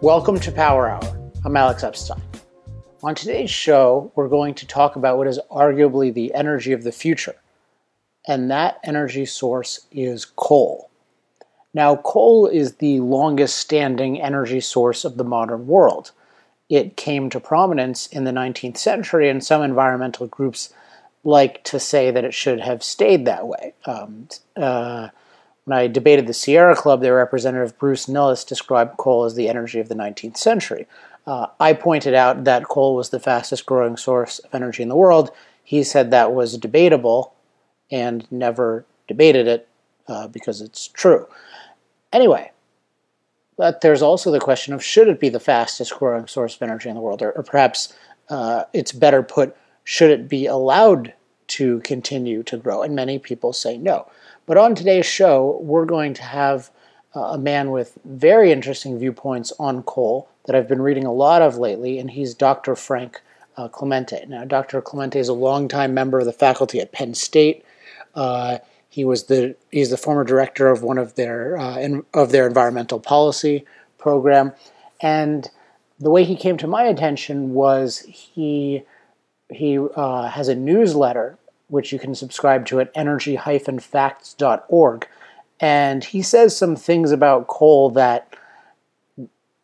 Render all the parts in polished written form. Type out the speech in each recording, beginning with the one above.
Welcome to Power Hour. I'm Alex Epstein. On today's show, we're going to talk about what is arguably the energy of the future. And that energy source is coal. Now, coal is the longest-standing energy source of the modern world. It came to prominence in the 19th century, and some environmental groups like to say that it should have stayed that way. When I debated the Sierra Club, their representative Bruce Nellis described coal as the energy of the 19th century. I pointed out that coal was the fastest-growing source of energy in the world. He said that was debatable, and never debated it because it's true. Anyway, but there's also the question of should it be the fastest growing source of energy in the world, or perhaps it's better put, should it be allowed to continue to grow? And many people say no. But on today's show, we're going to have a man with very interesting viewpoints on coal that I've been reading a lot of lately, and he's Dr. Frank Clemente. Now, Dr. Clemente is a longtime member of the faculty at Penn State. He's the former director of one of their environmental policy program, and the way he came to my attention was he has a newsletter which you can subscribe to at energy-facts.org, and he says some things about coal that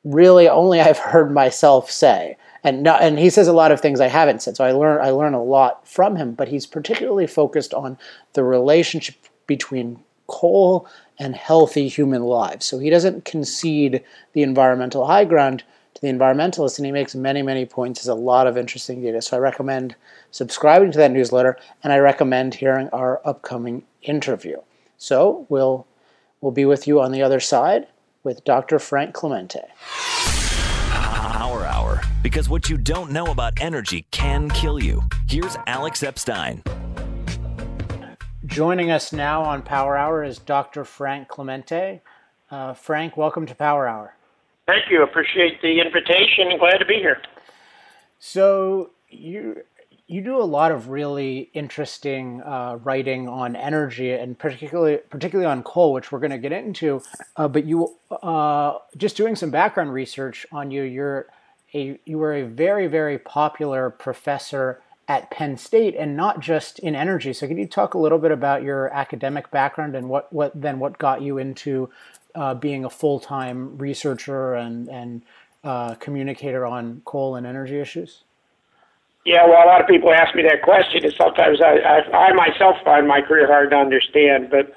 really only I've heard myself say, and he says a lot of things I haven't said, so I learn a lot from him. But he's particularly focused on the relationship between coal and healthy human lives. So he doesn't concede the environmental high ground to the environmentalists, and he makes many points. There's a lot of interesting data, so I recommend subscribing to that newsletter, and I recommend hearing our upcoming interview. So we'll be with you on the other side with Dr. Frank Clemente. Power Hour, because what you don't know about energy can kill you. Here's Alex Epstein. Joining us now on Power Hour is Dr. Frank Clemente. Frank, welcome to Power Hour. Thank you. Appreciate the invitation and glad to be here. So you do a lot of really interesting writing on energy, and particularly on coal, which we're going to get into. But you, just doing some background research on you, you were a very popular professor at Penn State, and not just in energy. So can you talk a little bit about your academic background and what got you into being a full-time researcher and communicator on coal and energy issues? Yeah, well, a lot of people ask me that question, and sometimes I myself find my career hard to understand. But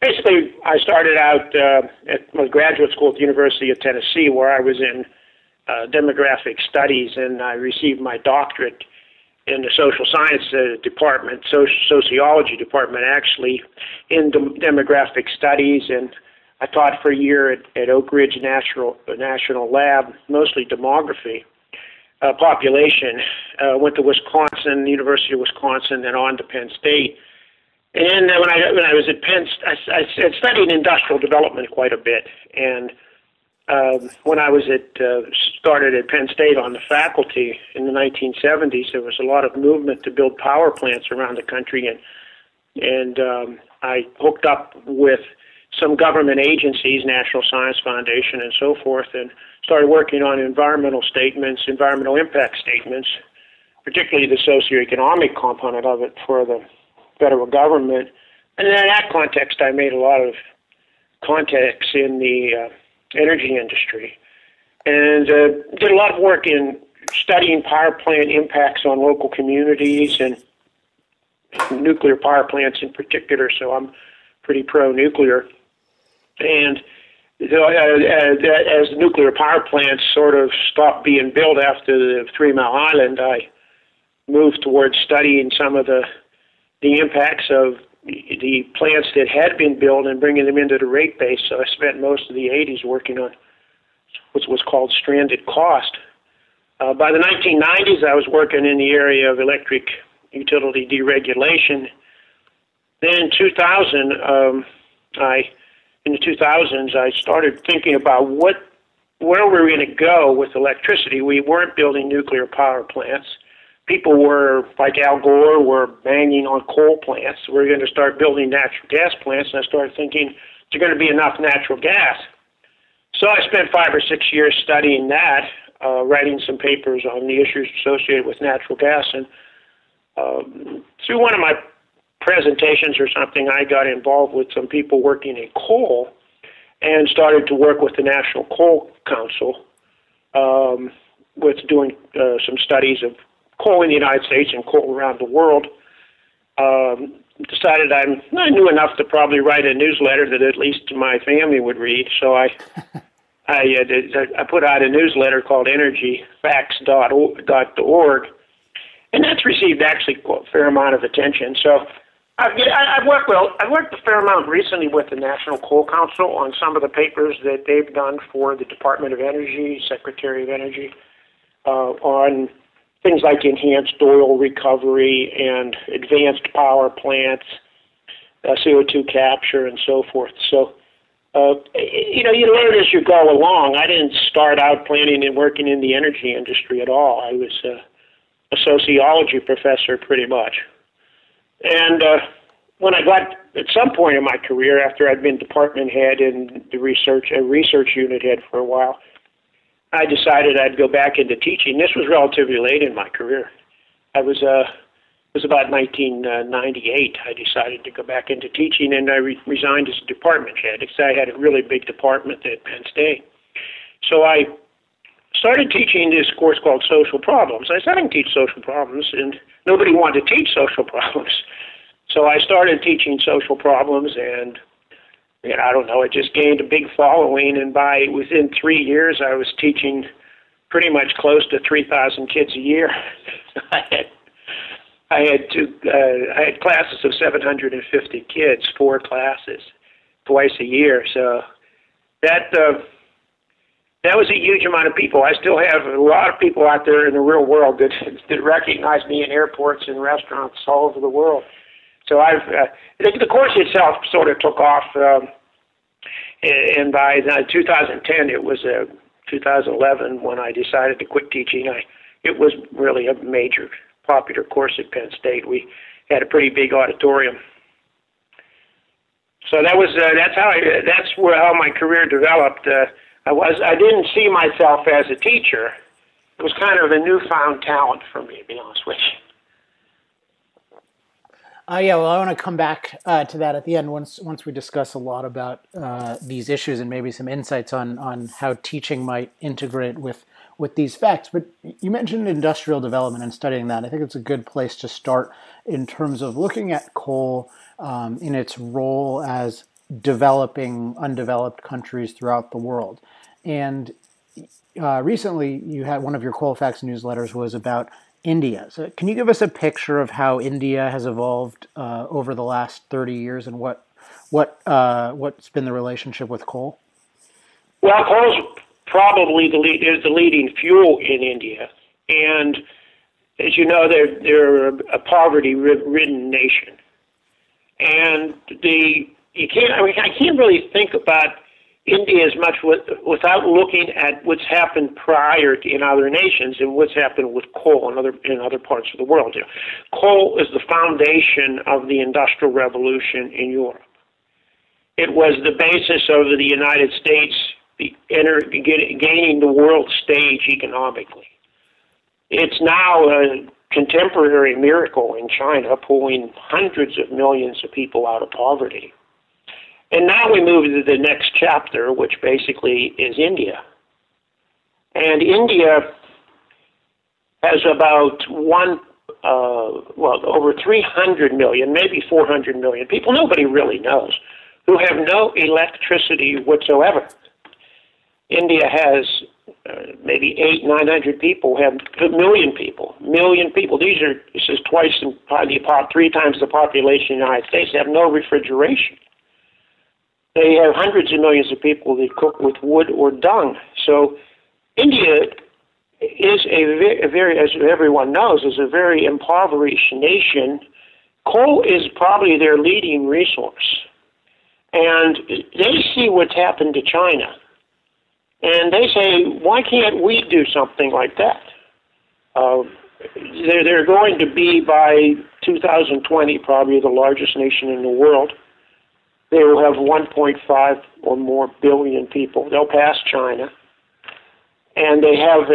basically, I started out at graduate school at the University of Tennessee, where I was in demographic studies, and I received my doctorate in the social science department, sociology department, actually, in demographic studies. And I taught for a year at Oak Ridge National Lab, mostly demography. Population, went to Wisconsin, University of Wisconsin, and on to Penn State. And when I was at Penn, I studied industrial development quite a bit. And when I was started at Penn State on the faculty in the 1970s, there was a lot of movement to build power plants around the country, and I hooked up with some government agencies, National Science Foundation, and so forth, and started working on environmental statements, environmental impact statements, particularly the socioeconomic component of it for the federal government. And in that context, I made a lot of contacts in the energy industry, and did a lot of work in studying power plant impacts on local communities and nuclear power plants in particular, so I'm pretty pro-nuclear. And as nuclear power plants sort of stopped being built after the 3 Mile Island, I moved towards studying some of the impacts of the plants that had been built and bringing them into the rate base. So I spent most of the 80s working on which was called stranded cost. By the 1990s, I was working in the area of electric utility deregulation. Then in 2000, I started thinking about where we were going to go with electricity. We weren't building nuclear power plants. People were, like Al Gore, were banging on coal plants. We were going to start building natural gas plants, and I started thinking there's going to be enough natural gas. So I spent 5 or 6 years studying that, writing some papers on the issues associated with natural gas. And through one of my presentations or something, I got involved with some people working in coal and started to work with the National Coal Council with doing some studies of coal in the United States and coal around the world. Decided I knew enough to probably write a newsletter that at least my family would read, so I put out a newsletter called energy-facts.org, and that's received actually a fair amount of attention. So I've worked a fair amount recently with the National Coal Council on some of the papers that they've done for the Department of Energy, Secretary of Energy, on things like enhanced oil recovery and advanced power plants, CO2 capture, and so forth. So, you learn as you go along. I didn't start out planning and working in the energy industry at all. I was a sociology professor pretty much. And when I got, at some point in my career, after I'd been department head and research unit head for a while, I decided I'd go back into teaching. This was relatively late in my career. It was about 1998. I decided to go back into teaching, and I resigned as a department head because I had a really big department at Penn State. So I started teaching this course called Social Problems. I said I can teach social problems, and nobody wanted to teach social problems. So I started teaching social problems, and I don't know, it just gained a big following, and within 3 years, I was teaching pretty much close to 3,000 kids a year. I had classes of 750 kids, 4 classes, twice a year. So that was a huge amount of people. I still have a lot of people out there in the real world that recognize me in airports and restaurants all over the world. So the course itself sort of took off, and by 2010, 2011 when I decided to quit teaching. It was really a major popular course at Penn State. We had a pretty big auditorium. So that's how my career developed. I didn't see myself as a teacher. It was kind of a newfound talent for me, to be honest with you. I want to come back to that at the end once we discuss a lot about these issues and maybe some insights on how teaching might integrate with these facts. But you mentioned industrial development and studying that. I think it's a good place to start in terms of looking at coal in its role as developing undeveloped countries throughout the world. And recently, you had one of your coal facts newsletters was about India. So can you give us a picture of how India has evolved over the last 30 years and what's been the relationship with coal? Well, coal's probably is the leading fuel in India. And as you know, they're a poverty-ridden nation. And I can't really think about India as much without looking at what's happened prior in other nations and what's happened with coal in other parts of the world. Coal is the foundation of the Industrial Revolution in Europe. It was the basis of the United States gaining the world stage economically. It's now a contemporary miracle in China, pulling hundreds of millions of people out of poverty. And now we move to the next chapter, which basically is India. And India has about over 300 million, maybe 400 million people, nobody really knows, who have no electricity whatsoever. India has maybe 1 million people. This is three times the population of the United States. They have no refrigeration. They have hundreds of millions of people that cook with wood or dung. So India is a very, as everyone knows, is a very impoverished nation. Coal is probably their leading resource. And they see what's happened to China. And they say, why can't we do something like that? They're going to be, by 2020, probably the largest nation in the world. They will have 1.5 or more billion people. They'll pass China. And they have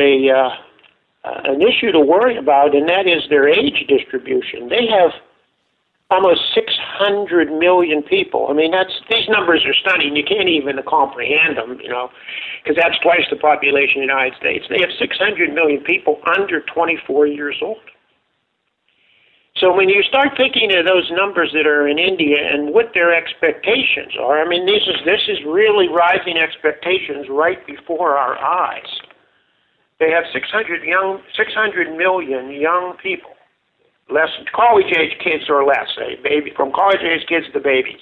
an issue to worry about, and that is their age distribution. They have almost 600 million people. I mean, these numbers are stunning. You can't even comprehend them, because that's twice the population of the United States. They have 600 million people under 24 years old. So when you start thinking of those numbers that are in India and what their expectations are, I mean, this is really rising expectations right before our eyes. They have 600 million young people. Less college-age kids or less, from college-age kids to babies.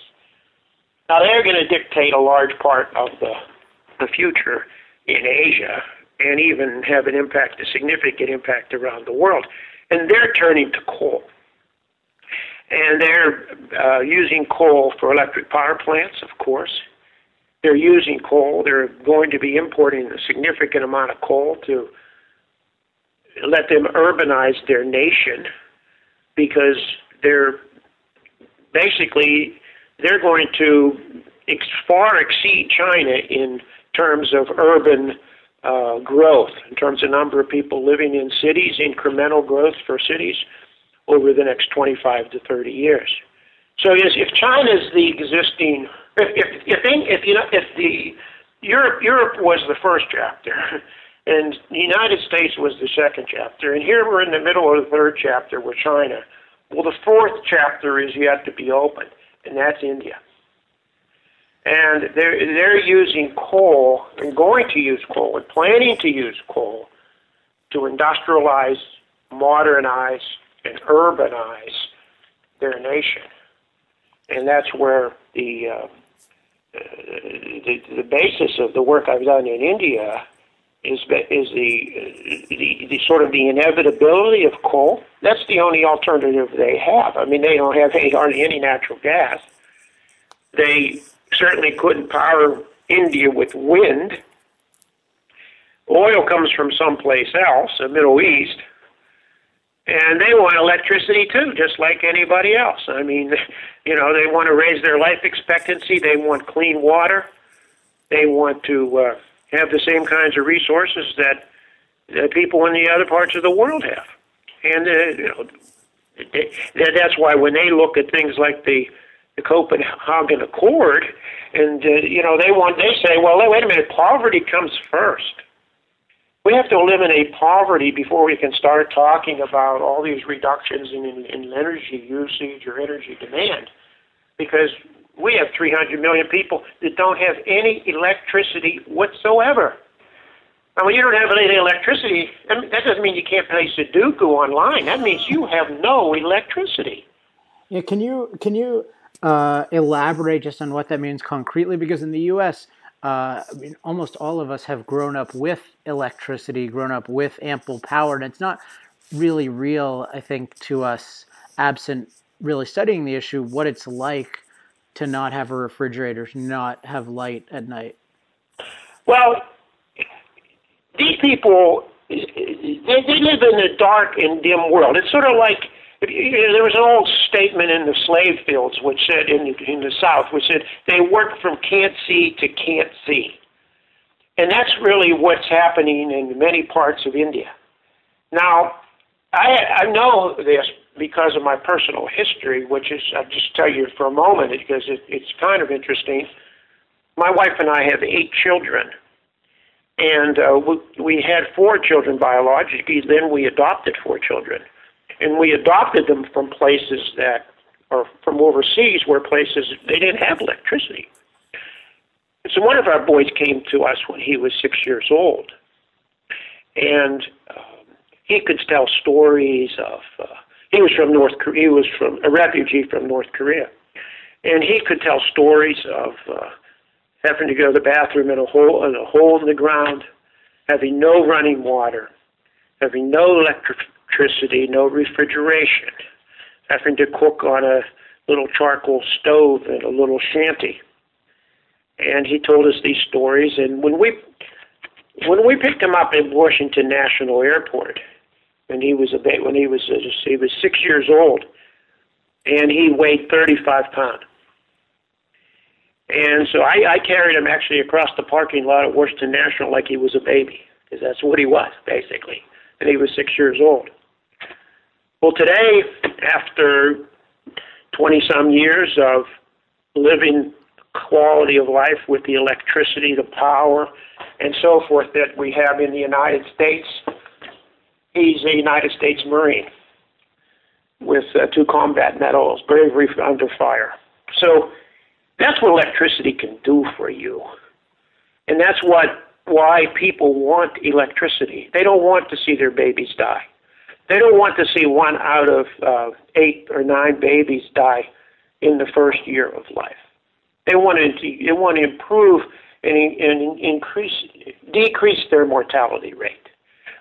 Now, they're going to dictate a large part of the future in Asia and even have an impact, a significant impact around the world. And they're turning to coal. And they're using coal for electric power plants, of course. They're using coal. They're going to be importing a significant amount of coal to let them urbanize their nation, because they're going to far exceed China in terms of urban growth, in terms of number of people living in cities, incremental growth for cities over the next 25 to 30 years. So yes, if China's the existing, if Europe was the first chapter, and the United States was the second chapter. And here we're in the middle of the third chapter with China. Well, the fourth chapter is yet to be opened, and that's India. And they're using coal and going to use coal and planning to use coal to industrialize, modernize, and urbanize their nation. And that's where the basis of the work I've done in India is the sort of the inevitability of coal. That's the only alternative they have. I mean, they don't have hardly any natural gas. They certainly couldn't power India with wind. Oil comes from someplace else, the Middle East, and they want electricity too, just like anybody else. I mean, they want to raise their life expectancy. They want clean water. They want to have the same kinds of resources that people in the other parts of the world have. And that's why when they look at things like the Copenhagen Accord, and they say, well, wait a minute, poverty comes first. We have to eliminate poverty before we can start talking about all these reductions in energy usage or energy demand, because we have 300 million people that don't have any electricity whatsoever. Now, when you don't have any electricity, that doesn't mean you can't play Sudoku online. That means you have no electricity. Yeah, can you elaborate just on what that means concretely? Because in the U.S., almost all of us have grown up with electricity, grown up with ample power, and it's not really real, I think, to us, absent really studying the issue, what it's like to not have a refrigerator, to not have light at night? Well, these people, they live in a dark and dim world. It's sort of like, there was an old statement in the slave fields which said, in the South, which said, they work from can't see to can't see. And that's really what's happening in many parts of India. Now, I know this because of my personal history, which is, I'll just tell you for a moment, because it's kind of interesting. My wife and I have 8 children, and we had 4 children biologically, then we adopted 4 children. And we adopted them from places that are from overseas, where places they didn't have electricity. So one of our boys came to us when he was 6 years old, and he could tell stories of... He was from North Korea. He was from a refugee from North Korea, and he could tell stories of having to go to the bathroom in a hole in the ground, having no running water, having no electricity, no refrigeration, having to cook on a little charcoal stove in a little shanty. And he told us these stories. And when we picked him up at Washington National Airport, and he was 6 years old, and he weighed 35 pounds. And so I carried him actually across the parking lot at Washington National like he was a baby, because that's what he was, basically. And he was 6 years old. Well, today, after 20-some years of living quality of life with the electricity, the power, and so forth that we have in the United States, he's a United States Marine with 2 combat medals, bravery under fire. So that's what electricity can do for you. And that's why people want electricity. They don't want to see their babies die. They don't want to see 1 out of 8 or 9 babies die in the first year of life. They want to improve and decrease their mortality rate.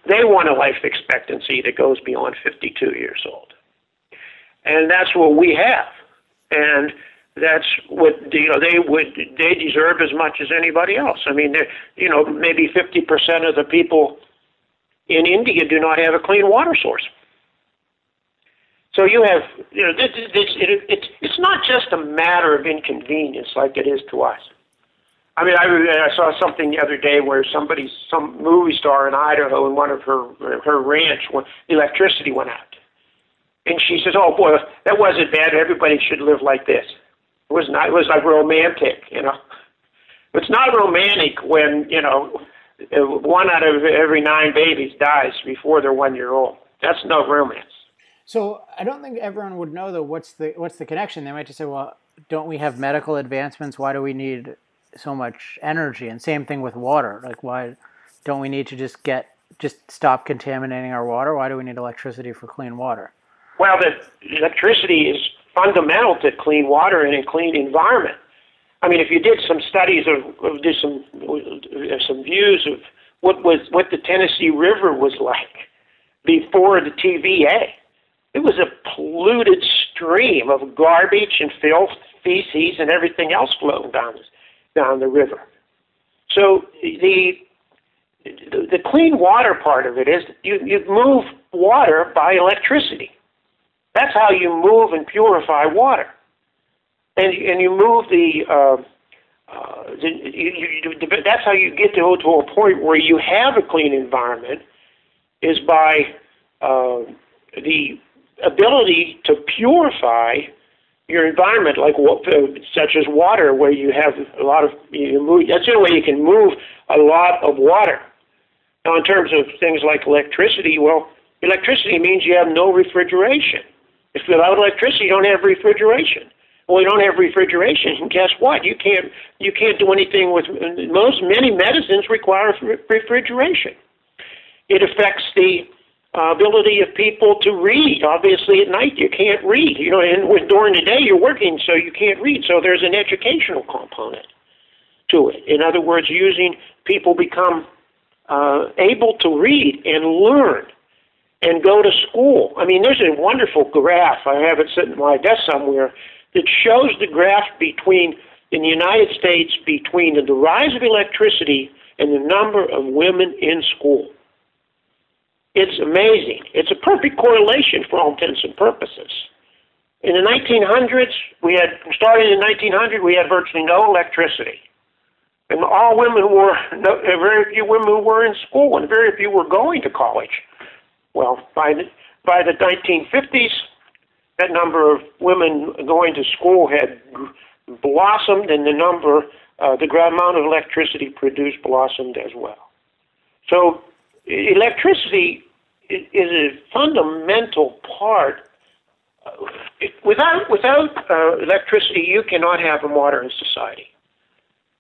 They want a life expectancy that goes beyond 52 years old. And that's what we have. And that's what, they deserve as much as anybody else. I mean, maybe 50% of the people in India do not have a clean water source. So you have, it's not just a matter of inconvenience like it is to us. I mean, I saw something the other day where some movie star in Idaho, in one of her ranch, the electricity went out. And she says, oh boy, that wasn't bad. Everybody should live like this. It was like romantic, It's not romantic when, 1 out of every 9 babies dies before they're 1 year old. That's no romance. So I don't think everyone would know, though, what's the connection. They might just say, well, don't we have medical advancements? Why do we need so much energy? And same thing with water. Like, why don't we need to just stop contaminating our water? Why do we need electricity for clean water? Well, the electricity is fundamental to clean water and a clean environment. I mean, if you did some studies or did some views of what the Tennessee River was like before the TVA, it was a polluted stream of garbage and filth, feces, and everything else floating down the river. So the clean water part of it is you move water by electricity. That's how you move and purify water, and you move that's how you get to a point where you have a clean environment is by the ability to purify your environment, such as water, where you have that's the only way you can move a lot of water. Now, in terms of things like electricity, well, electricity means you have no refrigeration. If without electricity, you don't have refrigeration. Well, you don't have refrigeration, and guess what? You can't do anything with many medicines require refrigeration. It affects the ability of people to read. Obviously, at night you can't read. And during the day you're working, so you can't read. So there's an educational component to it. In other words, people become able to read and learn. And go to school. I mean, there's a wonderful graph. I have it sitting at my desk somewhere that shows the graph in the United States between the rise of electricity and the number of women in school. It's amazing. It's a perfect correlation for all intents and purposes. In the 1900s, we had virtually no electricity. And very few women were in school, and very few were going to college. Well, by the 1950s, that number of women going to school had blossomed, and the amount of electricity produced blossomed as well. So electricity is a fundamental part. Without electricity, you cannot have a modern society.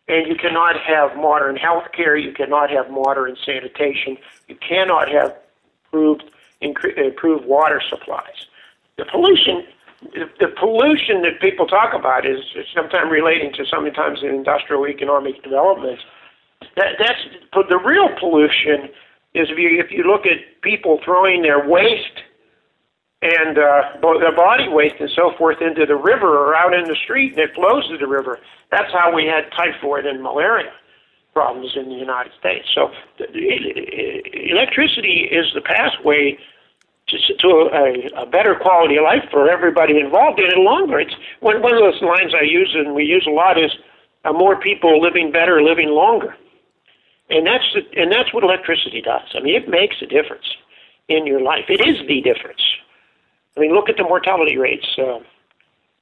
And you cannot have modern health care. You cannot have modern sanitation. You cannot have improved water supplies. The pollution that people talk about is sometimes relating to sometimes in industrial economic development That's but the real pollution is if you look at people throwing their waste and their body waste and so forth into the river or out in the street, and it flows to the river. That's how we had typhoid and malaria problems in the United States. So electricity is the pathway to a better quality of life for everybody involved in it longer. It's one of those lines I use and we use a lot is more people living better, living longer. And that's what electricity does. I mean, it makes a difference in your life. It is the difference. I mean, look at the mortality rates. I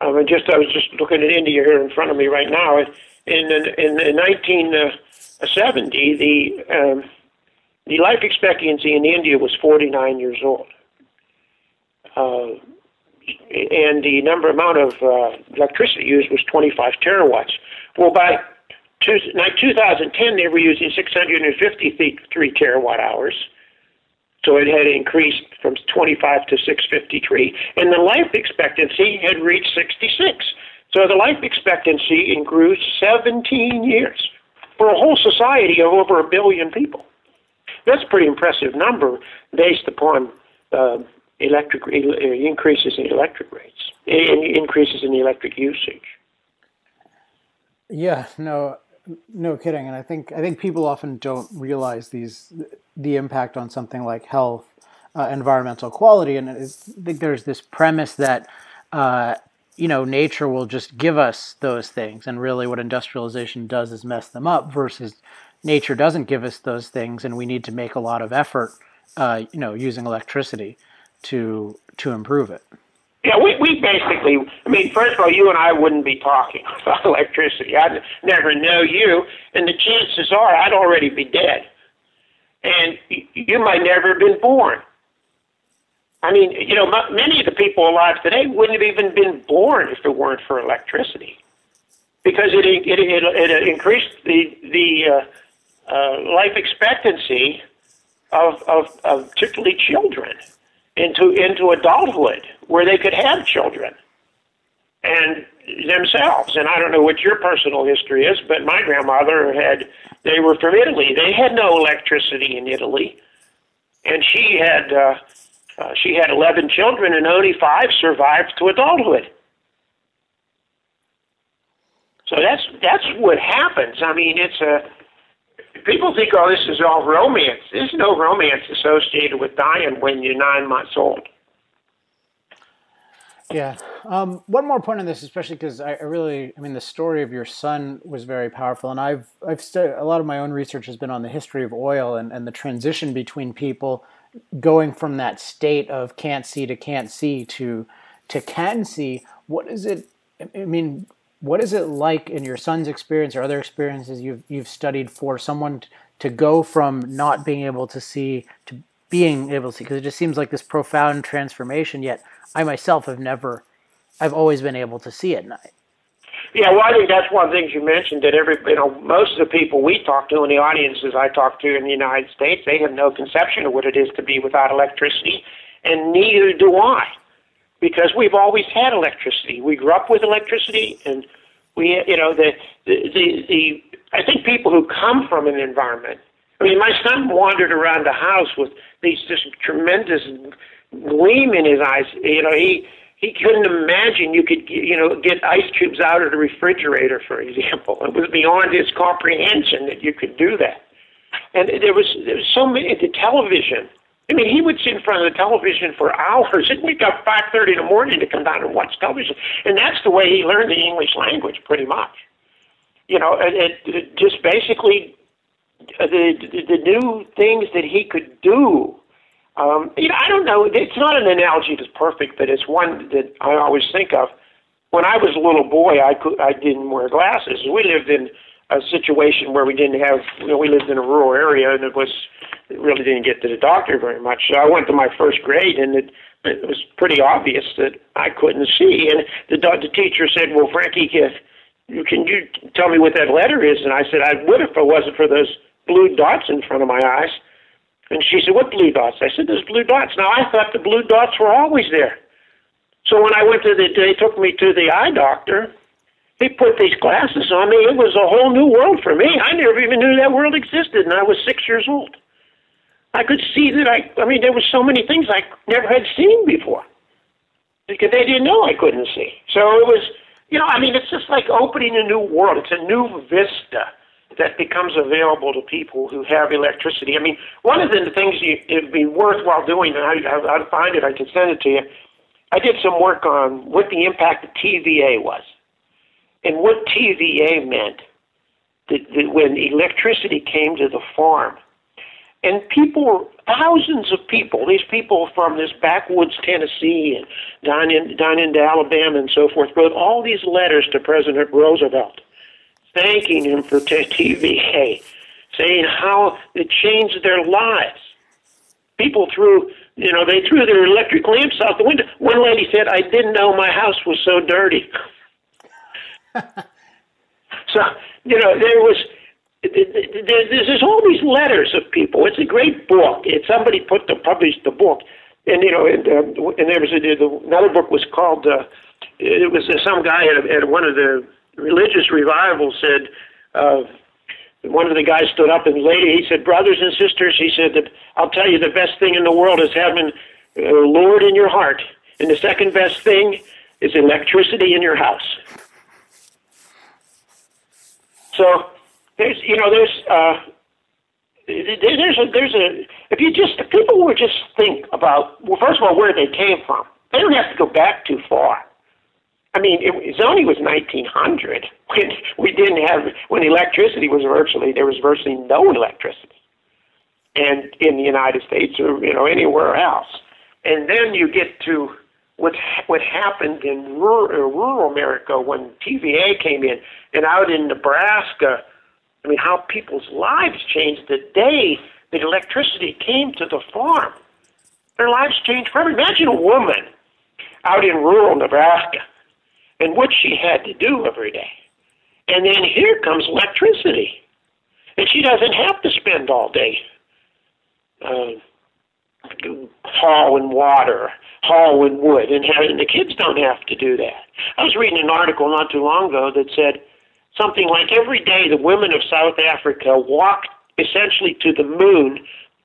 was just looking at India here in front of me right now. In 1970, the life expectancy in India was 49 years old, and the amount of electricity used was 25 terawatts. Well, by 2010, they were using 653 terawatt hours, so it had increased from 25 to 653, and the life expectancy had reached 66. So the life expectancy grew 17 years for a whole society of over 1 billion people. That's a pretty impressive number based upon increases in electric rates, increases in the electric usage. Yeah, no kidding. And I think people often don't realize the impact on something like health, environmental quality. And I think there's this premise that nature will just give us those things, and really what industrialization does is mess them up, versus nature doesn't give us those things, and we need to make a lot of effort, using electricity to improve it. Yeah, we basically, I mean, first of all, you and I wouldn't be talking about electricity. I'd never know you, and the chances are I'd already be dead. And you might never have been born. I mean, many of the people alive today wouldn't have even been born if it weren't for electricity, because it increased the life expectancy of particularly children into adulthood, where they could have children and themselves. And I don't know what your personal history is, but my grandmother they were from Italy. They had no electricity in Italy, and she had 11 children, and only 5 survived to adulthood. So that's what happens. I mean, people think, oh, this is all romance. There's no romance associated with dying when you're 9 months old. Yeah. One more point on this, especially because the story of your son was very powerful, and I've studied, a lot of my own research has been on the history of oil and the transition between people going from that state of can't see to can see. What is it like in your son's experience or other experiences you've studied for someone to go from not being able to see to being able to see? Because it just seems like this profound transformation, yet I myself I've always been able to see at night. Yeah, well, I think that's one of the things you mentioned, that most of the people we talk to and the audiences I talk to in the United States, they have no conception of what it is to be without electricity, and neither do I, because we've always had electricity. We grew up with electricity, and I think people who come from an environment. I mean, my son wandered around the house with these just tremendous gleam in his eyes. He couldn't imagine you could get ice cubes out of the refrigerator, for example. It was beyond his comprehension that you could do that. And there was so many, the television. I mean, he would sit in front of the television for hours, and we'd get up 5:30 in the morning to come down and watch television. And that's the way he learned the English language, pretty much. And just basically the new things that he could do. I don't know. It's not an analogy that's perfect, but it's one that I always think of. When I was a little boy, I didn't wear glasses. We lived in a situation where we didn't have, we lived in a rural area, and it really didn't get to the doctor very much. So I went to my first grade, and it was pretty obvious that I couldn't see. And the teacher said, well, Frankie, can you tell me what that letter is? And I said, I would if it wasn't for those blue dots in front of my eyes. And she said, what blue dots? I said, there's blue dots. Now, I thought the blue dots were always there. So when I went they took me to the eye doctor, They put these glasses on me. It was a whole new world for me. I never even knew that world existed, and I was 6 years old. I could see that I mean, there were so many things I never had seen before because they didn't know I couldn't see. So it was, you know, I mean, it's just like opening a new world. It's a new vista that becomes available to people who have electricity. I mean, one of the things it would be worthwhile doing, and I'll find it, I can send it to you, I did some work on what the impact of TVA was. And what TVA meant when electricity came to the farm. And people, thousands of people, these people from this backwoods Tennessee and down into Alabama and so forth, wrote all these letters to President Roosevelt, thanking him for TVA, saying how it changed their lives. People threw their electric lamps out the window. One lady said, "I didn't know my house was so dirty." So, you know, there's all these letters of people. It's a great book. Somebody published the book. And, you know, and there was another book was called, it was some guy at one of the religious revivals said, one of the guys stood up and later he said, "Brothers and sisters," he said, "I'll tell you the best thing in the world is having Lord in your heart. And the second best thing is electricity in your house." So people would just think about, well, first of all, where they came from. They don't have to go back too far. I mean, zoning was 1900 when we didn't have, when electricity was there was virtually no electricity. And in the United States or, you know, anywhere else. And then you get to what happened in rural America when TVA came in, and out in Nebraska, I mean, how people's lives changed the day that electricity came to the farm. Their lives changed forever. Imagine a woman out in rural Nebraska and what she had to do every day. And then here comes electricity. And she doesn't have to spend all day hauling water, hauling wood, and the kids don't have to do that. I was reading an article not too long ago that said something like every day the women of South Africa walked essentially to the moon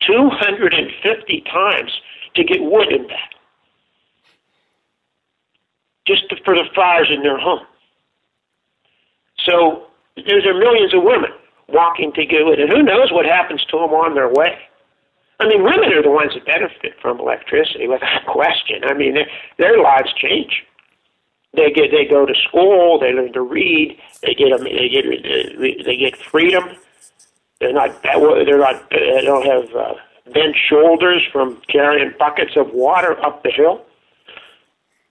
250 times to get wood in that, just for the fires in their home. So there's millions of women walking to get wood, and who knows what happens to them on their way. I mean, women are the ones that benefit from electricity, without question. I mean, their lives change. They go to school. They learn to read. They get freedom. They don't have bent shoulders from carrying buckets of water up the hill.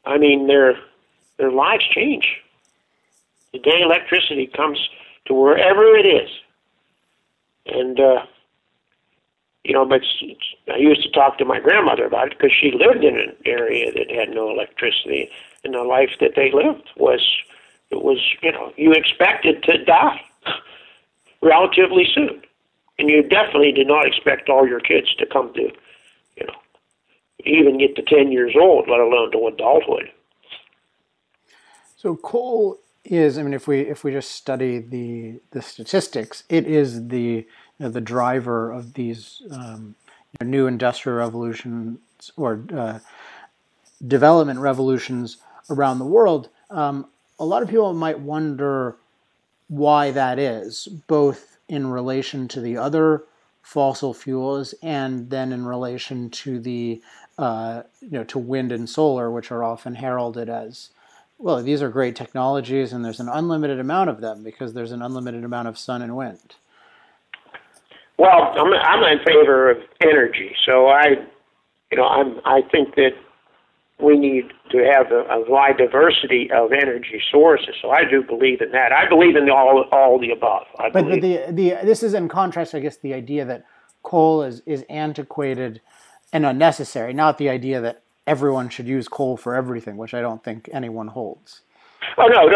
I mean, their lives change the day electricity comes to wherever it is, and. You know, but I used to talk to my grandmother about it because she lived in an area that had no electricity, and the life that they lived was, you know, you expected to die relatively soon, and you definitely did not expect all your kids to come to, you know, even get to 10 years old, let alone to adulthood. So coal is, I mean, if we just study the statistics, it is the, you know, the driver of these you know, new industrial revolutions or development revolutions around the world. A lot of people might wonder why that is, both in relation to the other fossil fuels and then in relation to the you know, to wind and solar, which are often heralded as, well, these are great technologies and there's an unlimited amount of them because there's an unlimited amount of sun and wind. Well, I'm in favor of energy, so I think that we need to have a wide diversity of energy sources. So I do believe in that. I believe in all the above. This is in contrast, I guess, the idea that coal is antiquated and unnecessary, not the idea that everyone should use coal for everything, which I don't think anyone holds. Oh no.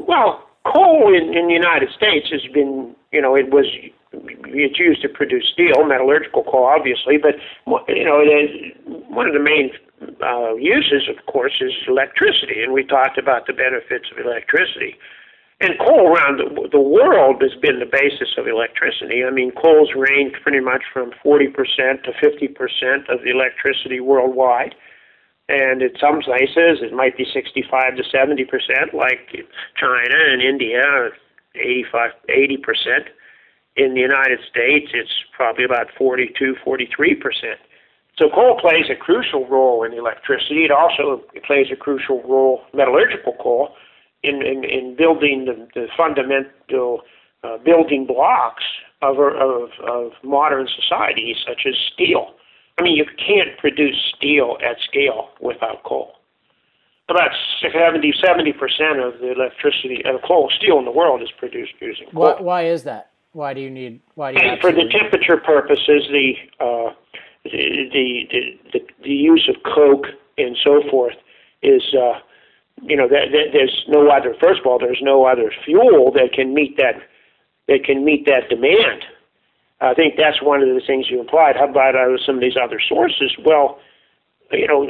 Well, coal in the United States has been, you know, it was. It's used to produce steel, metallurgical coal, obviously, but, you know, one of the main uses, of course, is electricity, and we talked about the benefits of electricity. And coal around the world has been the basis of electricity. I mean, coal's ranged pretty much from 40% to 50% of the electricity worldwide. And in some places, it might be 65 to 70%, like China and India, 80%. In the United States, it's probably about 42, 43%. So coal plays a crucial role in electricity. It also plays a crucial role, metallurgical coal, in building the fundamental building blocks of modern society, such as steel. I mean, you can't produce steel at scale without coal. About 70% of the electricity of coal, steel in the world is produced using coal. Why is that? Why do you need? Why do you? And for the temperature purposes, the use of coke and so forth is. There's no other. First of all, there's no other fuel that can meet that. That can meet that demand. I think that's one of the things you implied. How about some of these other sources? Well, you know,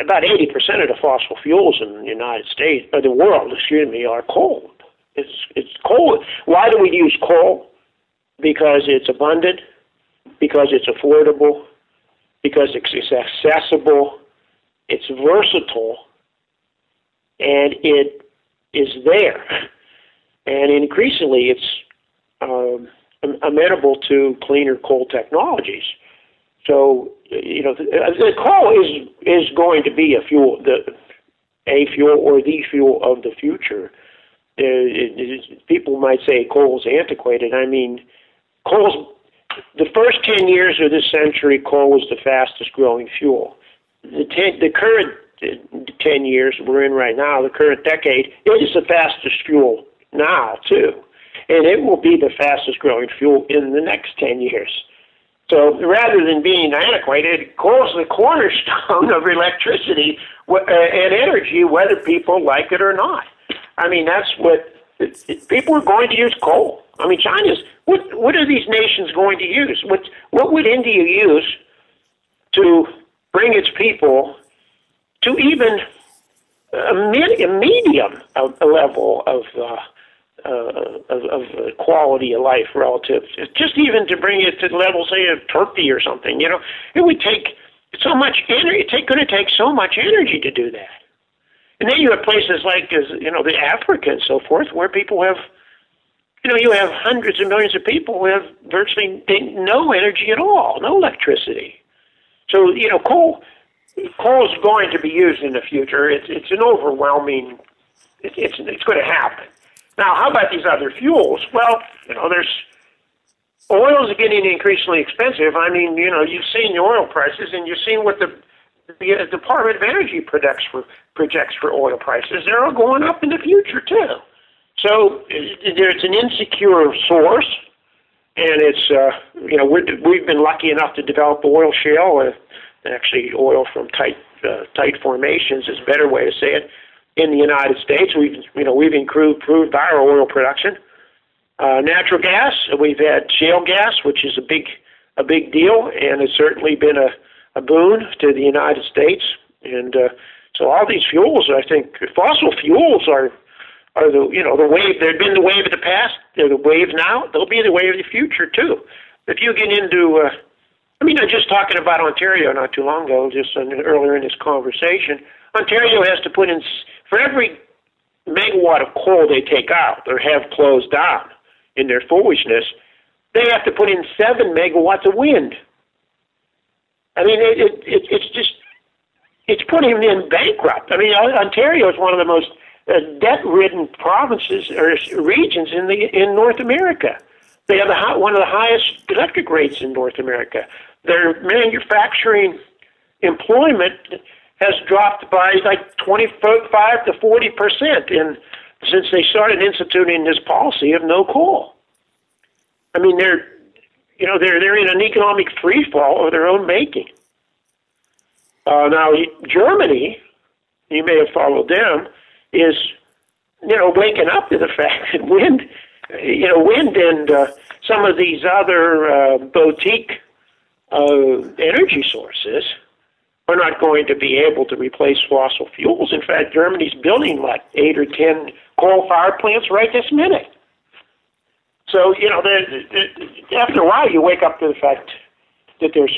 about 80% of the fossil fuels in the United States or the world, are coal. It's coal. Why do we use coal? Because it's abundant, because it's affordable, because it's accessible, it's versatile. And it is there, and increasingly it's amenable to cleaner coal technologies. So the coal is going to be the fuel of the future. People might say coal's antiquated. I mean, the first 10 years of this century, coal was the fastest growing fuel. The 10 years we're in right now, the current decade, it is the fastest fuel now too, and it will be the fastest growing fuel in the next 10 years. So rather than being antiquated, coal is the cornerstone of electricity and energy, whether people like it or not. I mean, that's what people are going to use coal. I mean, China's. What are these nations going to use? What would India use to bring its people to even a medium level of quality of life relative, just even to bring it to the level, say, of Turkey or something? It would take so much energy. It's going to take so much energy to do that. And then you have places like, the Africa and so forth, where people have, you have hundreds of millions of people who have virtually no energy at all, no electricity. So, coal is going to be used in the future. It's an overwhelming. It's going to happen. Now, how about these other fuels? Well, there's oils are getting increasingly expensive. I mean, you've seen the oil prices, and you've seen what the Department of Energy projects for oil prices. They're all going up in the future too. So it's an insecure source, and it's we've been lucky enough to develop oil shale. Actually, oil from tight formations is a better way to say it. In the United States, we've improved our oil production. Natural gas, we've had shale gas, which is a big deal, and it's certainly been a boon to the United States. And so all these fuels, I think, fossil fuels are the wave. They've been the wave of the past. They're the wave now. They'll be the wave of the future too. If you get into I was just talking about Ontario not too long ago, just earlier in this conversation. Ontario has to put in, for every megawatt of coal they take out or have closed down in their foolishness, they have to put in 7 megawatts of wind. I mean, it's putting them in bankrupt. I mean, Ontario is one of the most debt-ridden provinces or regions in North America. They have one of the highest electric rates in North America. Their manufacturing employment has dropped by 25 to 40% since they started instituting this policy of no coal. I mean, they're in an economic freefall of their own making. Now Germany, you may have followed them, is waking up to the fact that wind and some of these other boutique energy sources We're not going to be able to replace fossil fuels. In fact, Germany's building like 8 or 10 coal-fired plants right this minute. So, you know, after a while you wake up to the fact that there's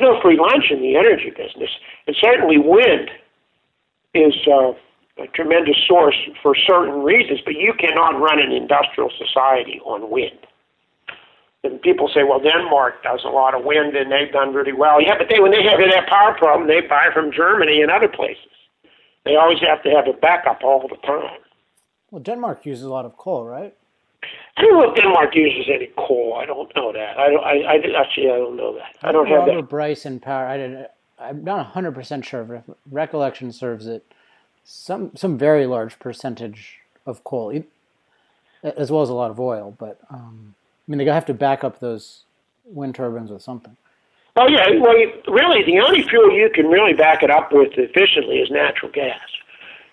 no free lunch in the energy business. And certainly wind is a tremendous source for certain reasons, but you cannot run an industrial society on wind. And people say, well, Denmark does a lot of wind and they've done really well. Yeah, but when they have that power problem, they buy from Germany and other places. They always have to have a backup all the time. Well, Denmark uses a lot of coal, right? I don't know if Denmark uses any coal. I don't know that. I don't know that. I don't have that. Robert Bryson Power. I'm not 100% sure, but if recollection serves it, some very large percentage of coal, as well as a lot of oil. But I mean, they have to back up those wind turbines with something. Oh yeah. Well, really, the only fuel you can really back it up with efficiently is natural gas.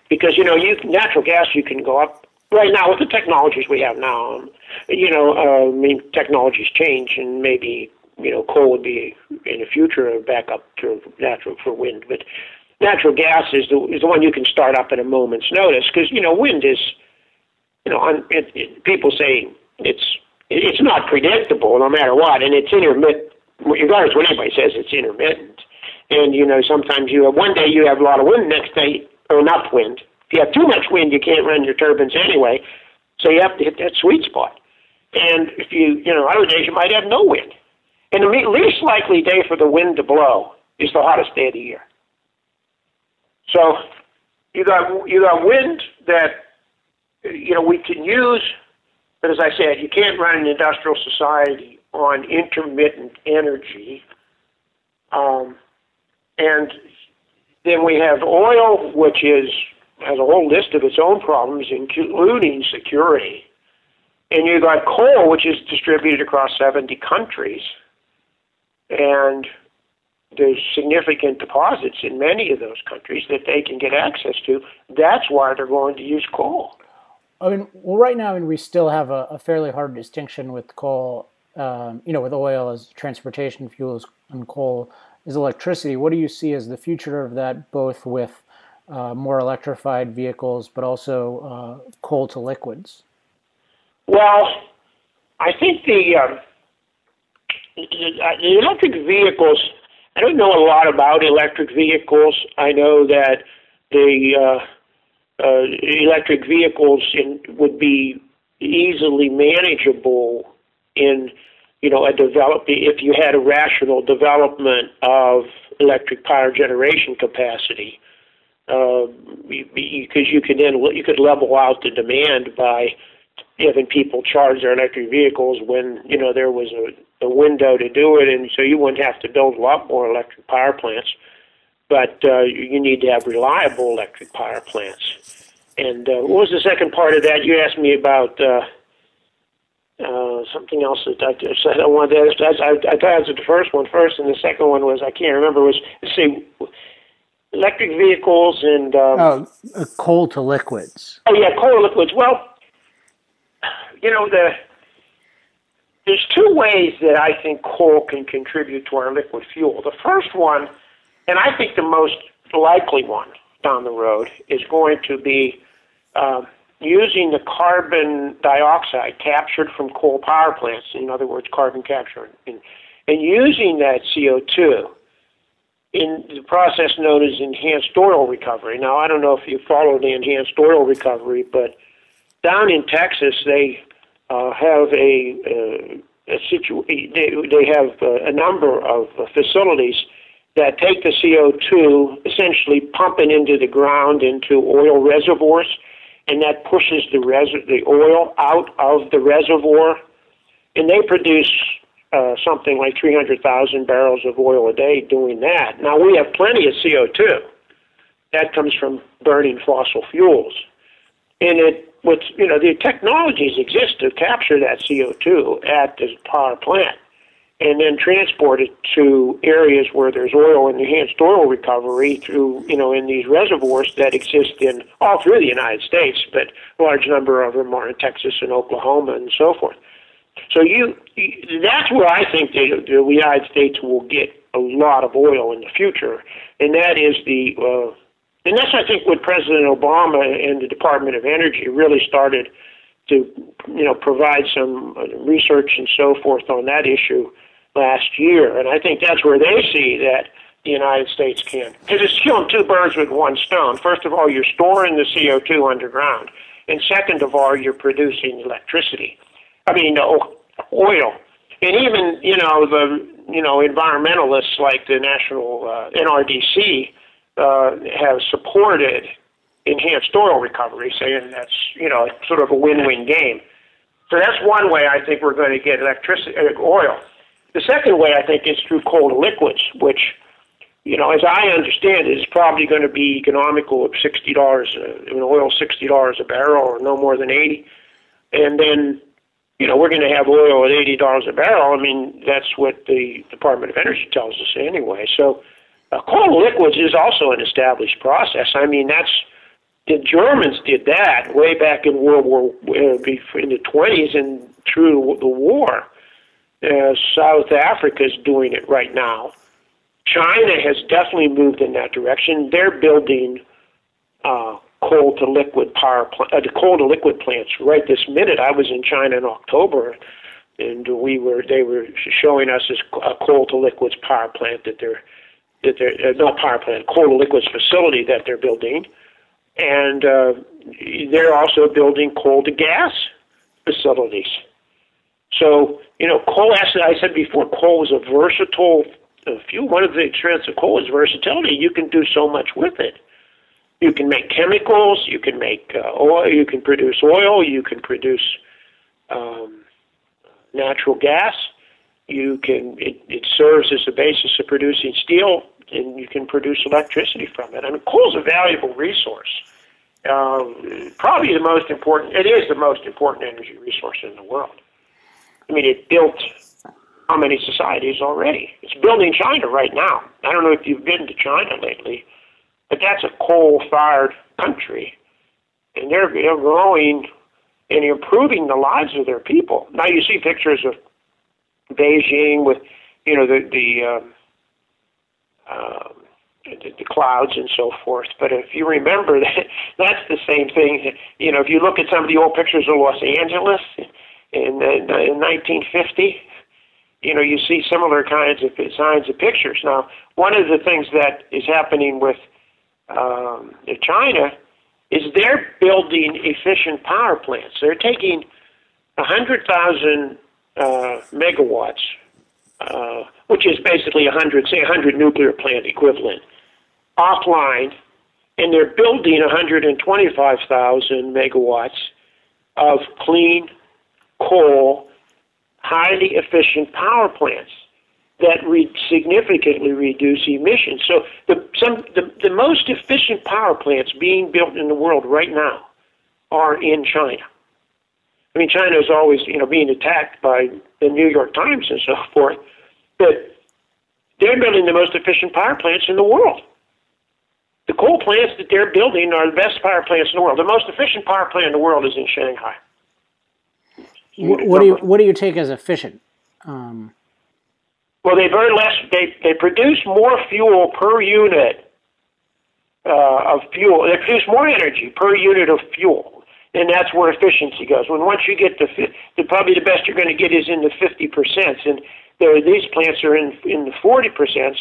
Because, you know, natural gas, you can go up. Right now, with the technologies we have now, I mean, technologies change, and maybe, you know, coal would be, in the future, a backup to for wind. But natural gas is the one you can start up at a moment's notice, because, you know, wind is, you know, people say it's not predictable no matter what, and it's intermittent, regardless of what anybody says, it's intermittent. And, you know, sometimes one day you have a lot of wind, next day, or enough wind. If you have too much wind, you can't run your turbines anyway, so you have to hit that sweet spot. And if other days you might have no wind. And the least likely day for the wind to blow is the hottest day of the year. So you got wind that, you know, we can use, but as I said, you can't run an industrial society on intermittent energy. And then we have oil, which has a whole list of its own problems, including security. And you've got coal, which is distributed across 70 countries. And there's significant deposits in many of those countries that they can get access to. That's why they're going to use coal. I mean, well, right now, I mean, we still have a fairly hard distinction with coal, you know, with oil as transportation fuels and coal is electricity. What do you see as the future of that, both with more electrified vehicles, but also coal to liquids? Well, I think the electric vehicles, I don't know a lot about electric vehicles. I know that the electric vehicles would be easily manageable in, you know, if you had a rational development of electric power generation capacity, because you could level out the demand by having people charge their electric vehicles when, you know, there was a window to do it, and so you wouldn't have to build a lot more electric power plants, but you need to have reliable electric power plants. And what was the second part of that? You asked me about something else that I wanted to ask. I thought I answered the first one first, and the second one was, I can't remember, electric vehicles and... coal to liquids. Oh, yeah, coal to liquids. Well, you know, there's two ways that I think coal can contribute to our liquid fuel. The first one, and I think the most likely one down the road, is going to be... using the carbon dioxide captured from coal power plants, in other words, carbon capture, and using that CO2 in the process known as enhanced oil recovery. Now, I don't know if you follow the enhanced oil recovery, but down in Texas, they have a number of facilities that take the CO2, essentially pump it into the ground, into oil reservoirs, and that pushes the oil out of the reservoir, and they produce something like 300,000 barrels of oil a day doing that. Now, we have plenty of CO2. That comes from burning fossil fuels. And the technologies exist to capture that CO2 at the power plant and then transport it to areas where there's oil and enhanced oil recovery through, you know, in these reservoirs that exist in all through the United States, but a large number of them are in Texas and Oklahoma and so forth. So that's where I think the United States will get a lot of oil in the future, and that is the and that's, I think, what President Obama and the Department of Energy really started to, you know, provide some research and so forth on that issue last year. And I think that's where they see that the United States can. Because it's killing two birds with one stone. First of all, you're storing the CO2 underground. And second of all, you're producing electricity. I mean, oil. And even, you know, the, you know, environmentalists like the National NRDC have supported enhanced oil recovery, saying that's, you know, sort of a win-win game. So that's one way I think we're going to get electricity, oil. The second way I think is through coal to liquids, which, you know, as I understand it, is probably going to be economical at $60, oil $60 a barrel or no more than 80. And then, you know, we're going to have oil at $80 a barrel. I mean, that's what the Department of Energy tells us anyway. So coal to liquids is also an established process. I mean, that's, the Germans did that way back in World War in the 20s and through the war. South Africa is doing it right now. China has definitely moved in that direction. They're building coal to liquid power coal to liquid plants right this minute. I was in China in October, and they were showing us a coal to liquids power plant coal to liquids facility that they're building. And they're also building coal-to-gas facilities. So, you know, coal, as I said before, coal is a versatile fuel. One of the strengths of coal is versatility. You can do so much with it. You can make chemicals. You can make oil. You can produce oil. You can produce natural gas. You can. It serves as the basis of producing steel, and you can produce electricity from it. I mean, coal is a valuable resource. Probably the most important, it is the most important energy resource in the world. I mean, it built how many societies already? It's building China right now. I don't know if you've been to China lately, but that's a coal-fired country. And they're growing and improving the lives of their people. Now you see pictures of Beijing with, you know, the clouds and so forth. But if you remember, that's the same thing. You know, if you look at some of the old pictures of Los Angeles in 1950, you know, you see similar kinds of pictures. Now, one of the things that is happening with China is they're building efficient power plants. They're taking 100,000 megawatts, which is basically 100 nuclear plant equivalent, offline, and they're building 125,000 megawatts of clean coal, highly efficient power plants that significantly reduce emissions. So the most efficient power plants being built in the world right now are in China. I mean, China is always, you know, being attacked by the New York Times and so forth, but they're building the most efficient power plants in the world. The coal plants that they're building are the best power plants in the world. The most efficient power plant in the world is in Shanghai. What do you take as efficient? Well, they burn less. They produce more fuel per unit of fuel. They produce more energy per unit of fuel. And that's where efficiency goes. When once you get probably the best you're going to get is in the 50%, and these plants are in the 40%,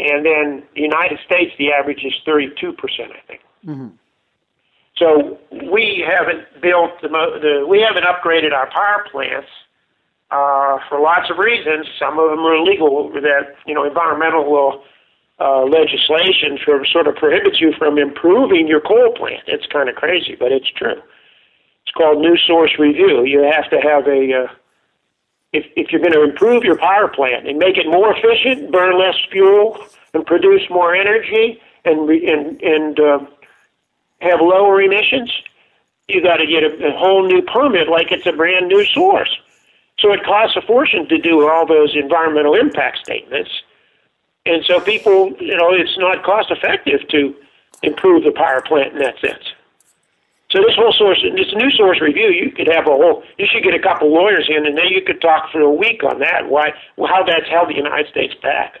and then the United States, the average is 32%, I think. Mm-hmm. So we haven't built we haven't upgraded our power plants for lots of reasons. Some of them are illegal. That, you know, environmental legislation sort of prohibits you from improving your coal plant. It's kind of crazy, but it's true. It's called New Source Review. You have to have if you're going to improve your power plant and make it more efficient, burn less fuel, and produce more energy, and have lower emissions, you got to get a whole new permit like it's a brand new source. So it costs a fortune to do all those environmental impact statements. And so people, you know, it's not cost effective to improve the power plant in that sense. So this new source review, you should get a couple lawyers in, and then you could talk for a week on that, how that's held the United States back.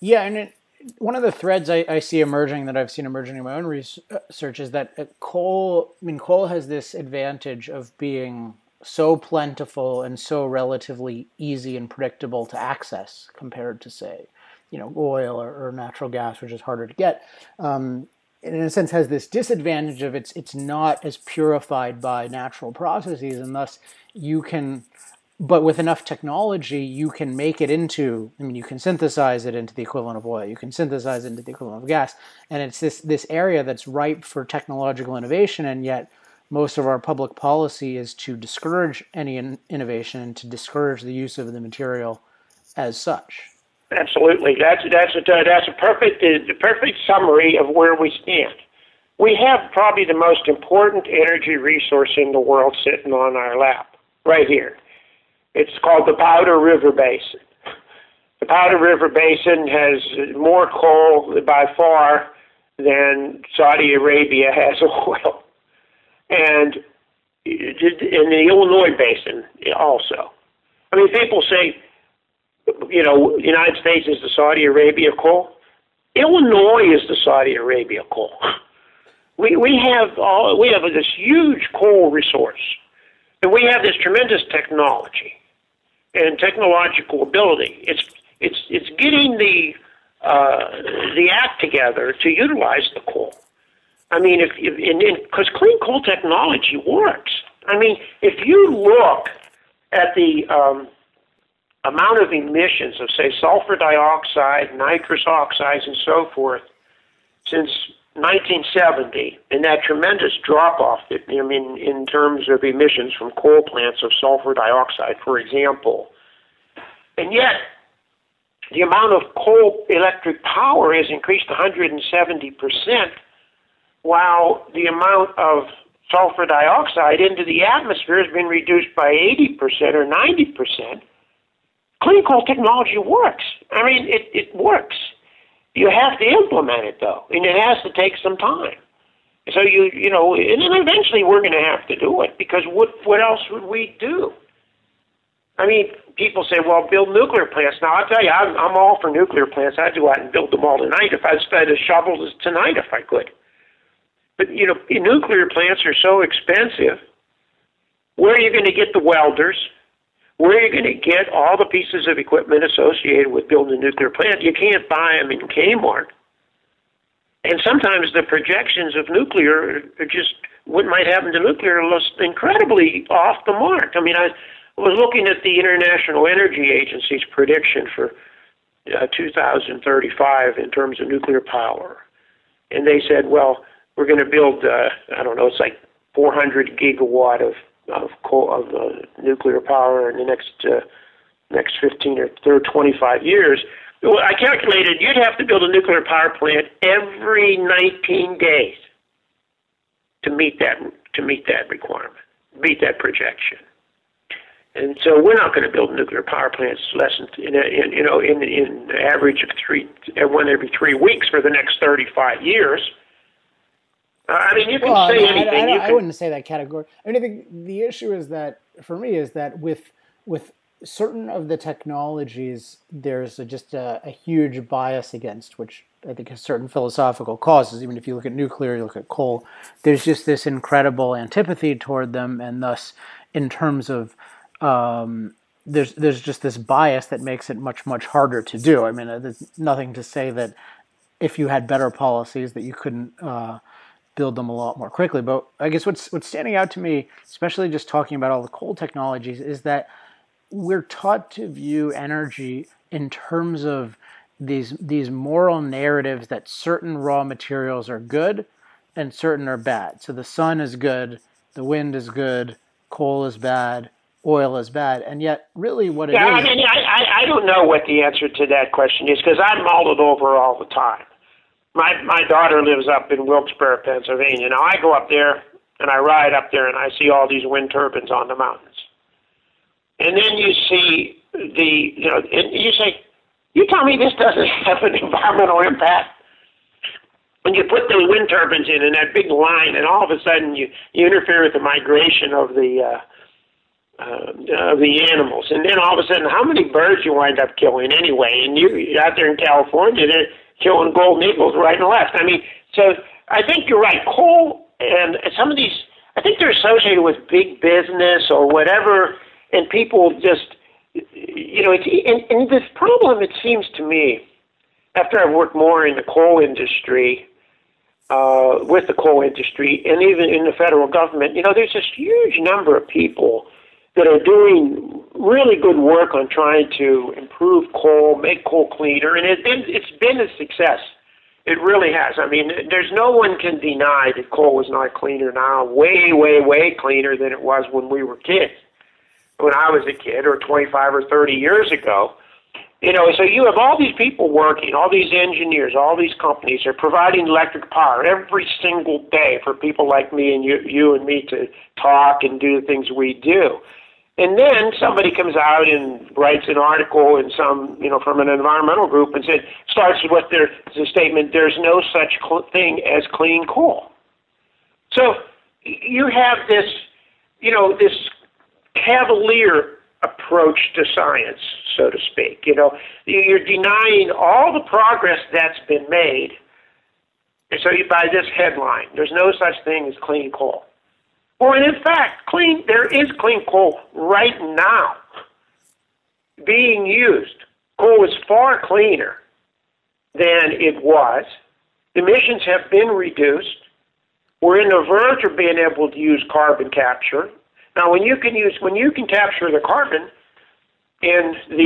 Yeah, and one of the threads I see emerging that I've seen emerging in my own research is that coal, I mean, coal has this advantage of being so plentiful and so relatively easy and predictable to access compared to, say, you know, oil or natural gas, which is harder to get. It in a sense has this disadvantage of it's not as purified by natural processes, and thus you can, but with enough technology, you can make it into, I mean, you can synthesize it into the equivalent of oil, you can synthesize it into the equivalent of gas, and it's this area that's ripe for technological innovation, and yet most of our public policy is to discourage any innovation and to discourage the use of the material as such. Absolutely. That's a perfect summary of where we stand. We have probably the most important energy resource in the world sitting on our lap, right here. It's called the Powder River Basin. The Powder River Basin has more coal by far than Saudi Arabia has oil. And in the Illinois Basin also. I mean, people say, you know, the United States is the Saudi Arabia coal. Illinois is the Saudi Arabia coal. We have this huge coal resource, and we have this tremendous technology and technological ability. It's getting the act together to utilize the coal. I mean, because clean coal technology works. I mean, if you look at the amount of emissions of, say, sulfur dioxide, nitrous oxides, and so forth since 1970, and that tremendous drop-off, I mean, in terms of emissions from coal plants of sulfur dioxide, for example. And yet, the amount of coal electric power has increased 170%, while the amount of sulfur dioxide into the atmosphere has been reduced by 80% or 90%, clean coal technology works. I mean, it works. You have to implement it, though, and it has to take some time. So, you know, and then eventually we're going to have to do it, because what else would we do? I mean, people say, well, build nuclear plants. Now, I'll tell you, I'm all for nuclear plants. I'd go out and build them all tonight if I'd spend a shovel tonight if I could. But, you know, nuclear plants are so expensive. Where are you going to get the welders? Where are you going to get all the pieces of equipment associated with building a nuclear plant? You can't buy them in Kmart. And sometimes the projections of nuclear are just what might happen to nuclear are incredibly off the mark. I mean, I was looking at the International Energy Agency's prediction for 2035 in terms of nuclear power. And they said, well, we're going to build, I don't know, it's like 400 gigawatt of coal, of nuclear power in the next 15 or 25 years. Well, I calculated you'd have to build a nuclear power plant every 19 days to meet that requirement, meet that projection. And so we're not going to build nuclear power plants less than in average of one every 3 weeks for the next 35 years. I mean, you can say anything. I wouldn't say that categorically. I mean, I think the issue is that, for me, is that with certain of the technologies, there's just a huge bias against, which I think has certain philosophical causes. Even if you look at nuclear, you look at coal, there's just this incredible antipathy toward them, and thus, in terms of there's just this bias that makes it much, much harder to do. I mean, there's nothing to say that if you had better policies that you couldn't build them a lot more quickly. But I guess what's standing out to me, especially just talking about all the coal technologies, is that we're taught to view energy in terms of these moral narratives that certain raw materials are good and certain are bad. So the sun is good, the wind is good, coal is bad, oil is bad, and yet really what it is... I mean, I don't know what the answer to that question is, because I'm mulled over all the time. My daughter lives up in Wilkes-Barre, Pennsylvania. Now, I go up there, and I ride up there, and I see all these wind turbines on the mountains. And then you see and you say, you tell me this doesn't have an environmental impact? And you put those wind turbines in that big line, and all of a sudden you interfere with the migration of the of the animals. And then all of a sudden, how many birds you wind up killing anyway? And you're out there in California, they're killing golden eagles right and left. I mean, so I think you're right. Coal and some of these, I think they're associated with big business or whatever, and people just, you know, and this problem, it seems to me, after I've worked more in the coal industry, with the coal industry, and even in the federal government, you know, there's this huge number of people that are doing really good work on trying to improve coal, make coal cleaner, and it's been a success. It really has. I mean, there's no one can deny that coal is not cleaner now, way, way, way cleaner than it was when we were kids, when I was a kid, or 25 or 30 years ago. You know, so you have all these people working, all these engineers, all these companies are providing electric power every single day for people like me and you and me to talk and do the things we do. And then somebody comes out and writes an article in some, you know, from an environmental group and said, starts with the statement, there's no such thing as clean coal. So you have this, you know, this cavalier approach to science, so to speak. You know, you're denying all the progress that's been made. And so you buy this headline, there's no such thing as clean coal. Well, and in fact, there is clean coal right now being used. Coal is far cleaner than it was. Emissions have been reduced. We're in the verge of being able to use carbon capture. Now, when you can capture the carbon from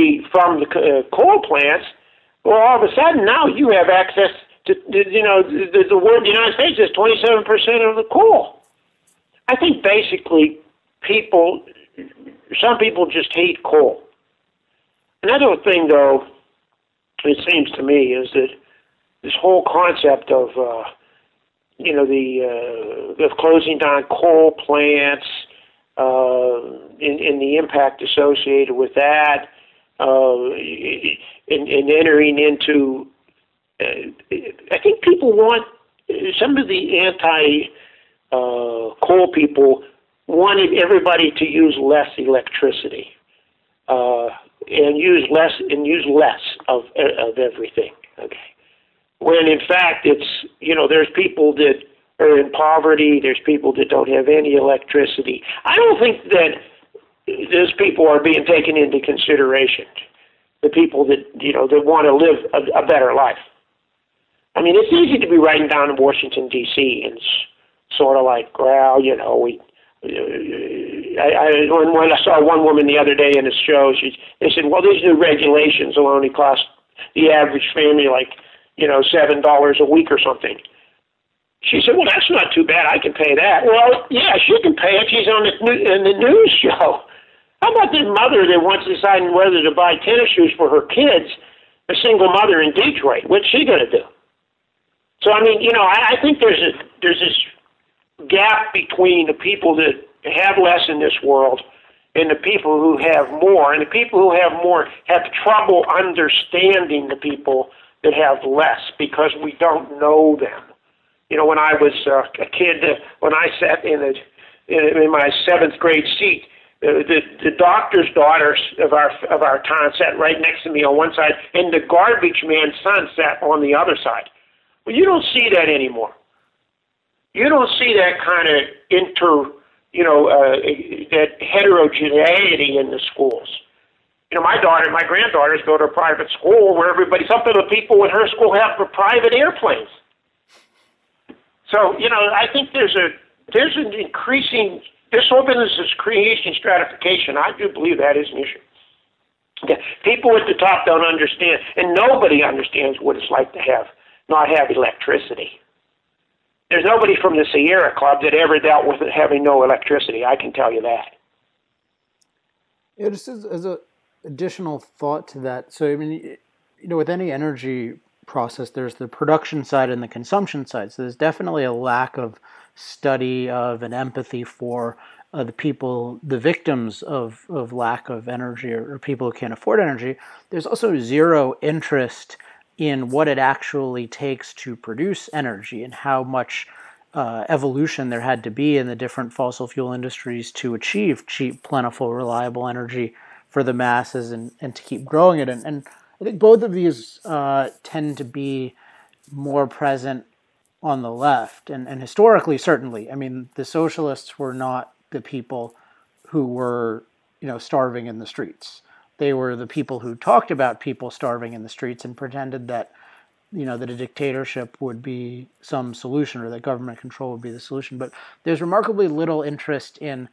the coal plants, well, all of a sudden now you have access to, you know, the United States is 27% of the coal. I think basically some people just hate coal. Another thing, though, it seems to me, is that this whole concept of, you know, the closing down coal plants and the impact associated with that, and entering into, I think people want, some of the coal people wanted everybody to use less electricity and use less of everything. Okay, when in fact it's, you know, there's people that are in poverty, there's people that don't have any electricity. I don't think that those people are being taken into consideration. The people that, you know, that want to live a better life. I mean, it's easy to be writing down in Washington D.C. and sort of like, well, you know, when I saw one woman the other day in a show, they said, well, these new regulations will only cost the average family like, you know, $7 a week or something. She said, well, that's not too bad. I can pay that. Well, yeah, she can pay it. She's on the news show. How about this mother that wants to decide whether to buy tennis shoes for her kids, a single mother in Detroit? What's she going to do? So, I mean, you know, I think there's this gap between the people that have less in this world and the people who have more, and the people who have more have trouble understanding the people that have less because we don't know them. You know, when I was a kid, when I sat in my seventh grade seat, the doctor's daughters of our town sat right next to me on one side, and the garbage man's son sat on the other side. Well, you don't see that anymore. You don't see that kind of that heterogeneity in the schools. You know, my granddaughters go to a private school where some of the people in her school have private airplanes. So, you know, I think there's an increasing, this whole business is creation stratification. I do believe that is an issue. Yeah, people at the top don't understand, and nobody understands what it's like to not have electricity. There's nobody from the Sierra Club that ever dealt with having no electricity. I can tell you that. Yeah, just as an additional thought to that. So, I mean, you know, with any energy process, there's the production side and the consumption side. So there's definitely a lack of study of and empathy for the people, the victims of lack of energy or people who can't afford energy. There's also zero interest in what it actually takes to produce energy and how much evolution there had to be in the different fossil fuel industries to achieve cheap, plentiful, reliable energy for the masses and to keep growing it. And I think both of these tend to be more present on the left. And historically, certainly. I mean, the socialists were not the people who were, you know, starving in the streets. They were the people who talked about people starving in the streets and pretended that, you know, that a dictatorship would be some solution, or that government control would be the solution. But there's remarkably little interest in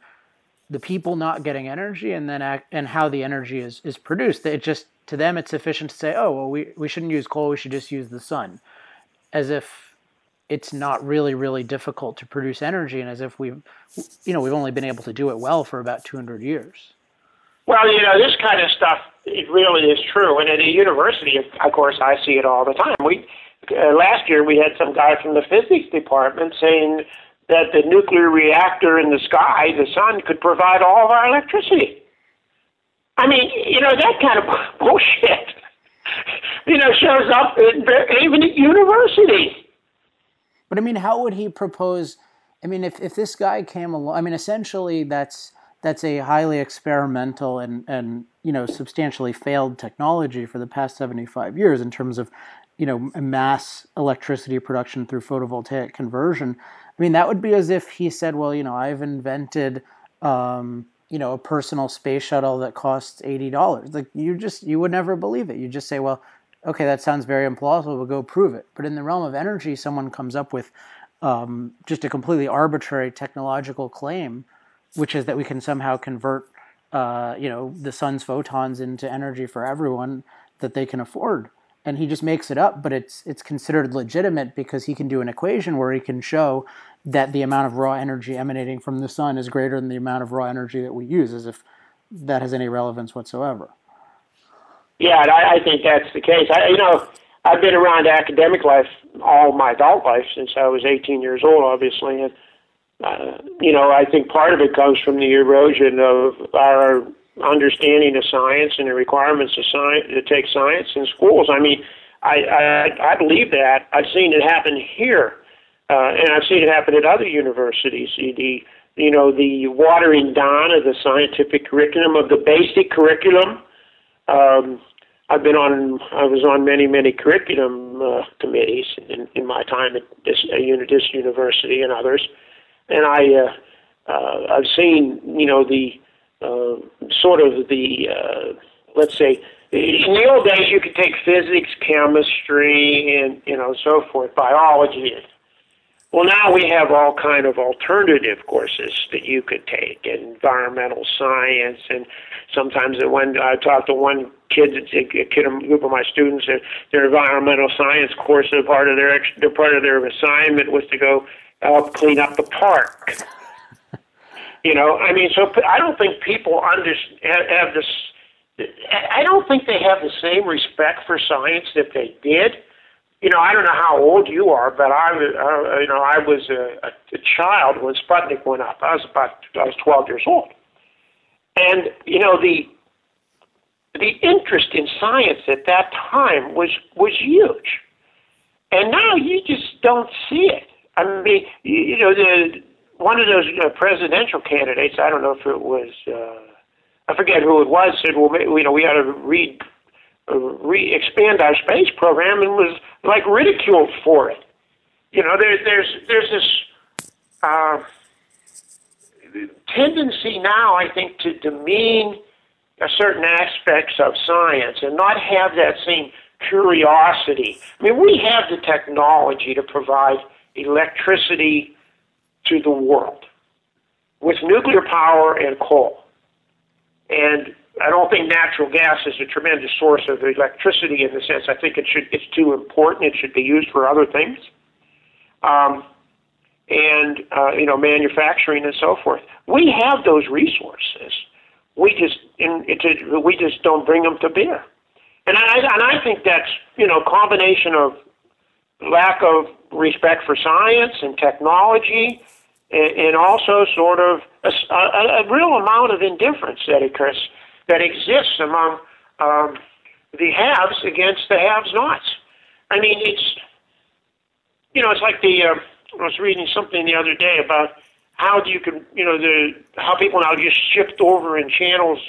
the people not getting energy and then and how the energy is produced. It just, to them, it's sufficient to say, oh, well, we shouldn't use coal, we should just use the sun. As if it's not really, really difficult to produce energy, and as if we've only been able to do it well for about 200 years. Well, you know, this kind of stuff, it really is true. And at a university, of course, I see it all the time. Last year, we had some guy from the physics department saying that the nuclear reactor in the sky, the sun, could provide all of our electricity. I mean, you know, that kind of bullshit, you know, shows up even at universities. But, I mean, how would he propose? I mean, if this guy came along, I mean, essentially that's a highly experimental and you know, substantially failed technology for the past 75 years in terms of, you know, mass electricity production through photovoltaic conversion. I mean, that would be as if he said, well, you know, I've invented, you know, a personal space shuttle that costs $80. Like, you would never believe it. You just say, well, okay, that sounds very implausible, but go prove it. But in the realm of energy, someone comes up with just a completely arbitrary technological claim, which is that we can somehow convert, you know, the sun's photons into energy for everyone that they can afford. And he just makes it up, but it's considered legitimate because he can do an equation where he can show that the amount of raw energy emanating from the sun is greater than the amount of raw energy that we use, as if that has any relevance whatsoever. Yeah, I think that's the case. You know, I've been around academic life all my adult life since I was 18 years old, obviously, and you know, I think part of it comes from the erosion of our understanding of science and the requirements of science to take science in schools. I mean, I believe that. I've seen it happen here, and I've seen it happen at other universities. The watering down of the scientific curriculum, of the basic curriculum. I was on many curriculum committees in my time at this university and others. And I've seen, you know, let's say, in the old days you could take physics, chemistry, and, you know, so forth, biology. Well, now we have all kind of alternative courses that you could take, environmental science, and sometimes when I talked to one kid, a group of my students, their environmental science course, part of their assignment was to go help clean up the park. You know, I mean, so I don't think people have this. I don't think they have the same respect for science that they did. You know, I don't know how old you are, but I was a child when Sputnik went up. I was 12 years old, and you know, the interest in science at that time was huge, and now you just don't see it. I mean, you know, one of those presidential candidates, I don't know if it was, I forget who it was, said, well, you know, we ought to expand our space program, and was, like, ridiculed for it. You know, there's this tendency now, I think, to demean certain aspects of science and not have that same curiosity. I mean, we have the technology to provide electricity to the world with nuclear power and coal. And I don't think natural gas is a tremendous source of electricity in the sense. I think it's too important. It should be used for other things. You know, manufacturing and so forth. We have those resources. We just don't bring them to bear. And I think that's, you know, combination of lack of respect for science and technology, and also sort of a real amount of indifference that exists among the haves against the have-nots. I mean, it's like the I was reading something the other day about how do you can, you know, the how people now just shift over in channels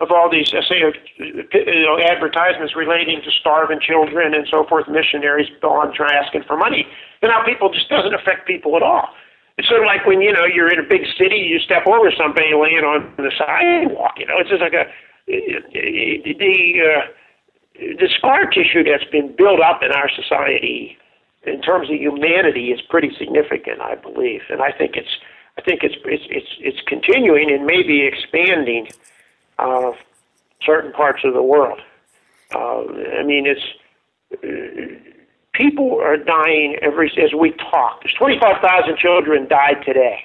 of all these, say, you know, advertisements relating to starving children and so forth, missionaries on asking for money, and how people just doesn't affect people at all. It's sort of like when, you know, you're in a big city, you step over somebody laying on the sidewalk. You know, it's just like the scar tissue that's been built up in our society in terms of humanity is pretty significant, I believe, and I think it's continuing and maybe expanding certain parts of the world. I mean, people are dying as we talk. There's 25,000 children died today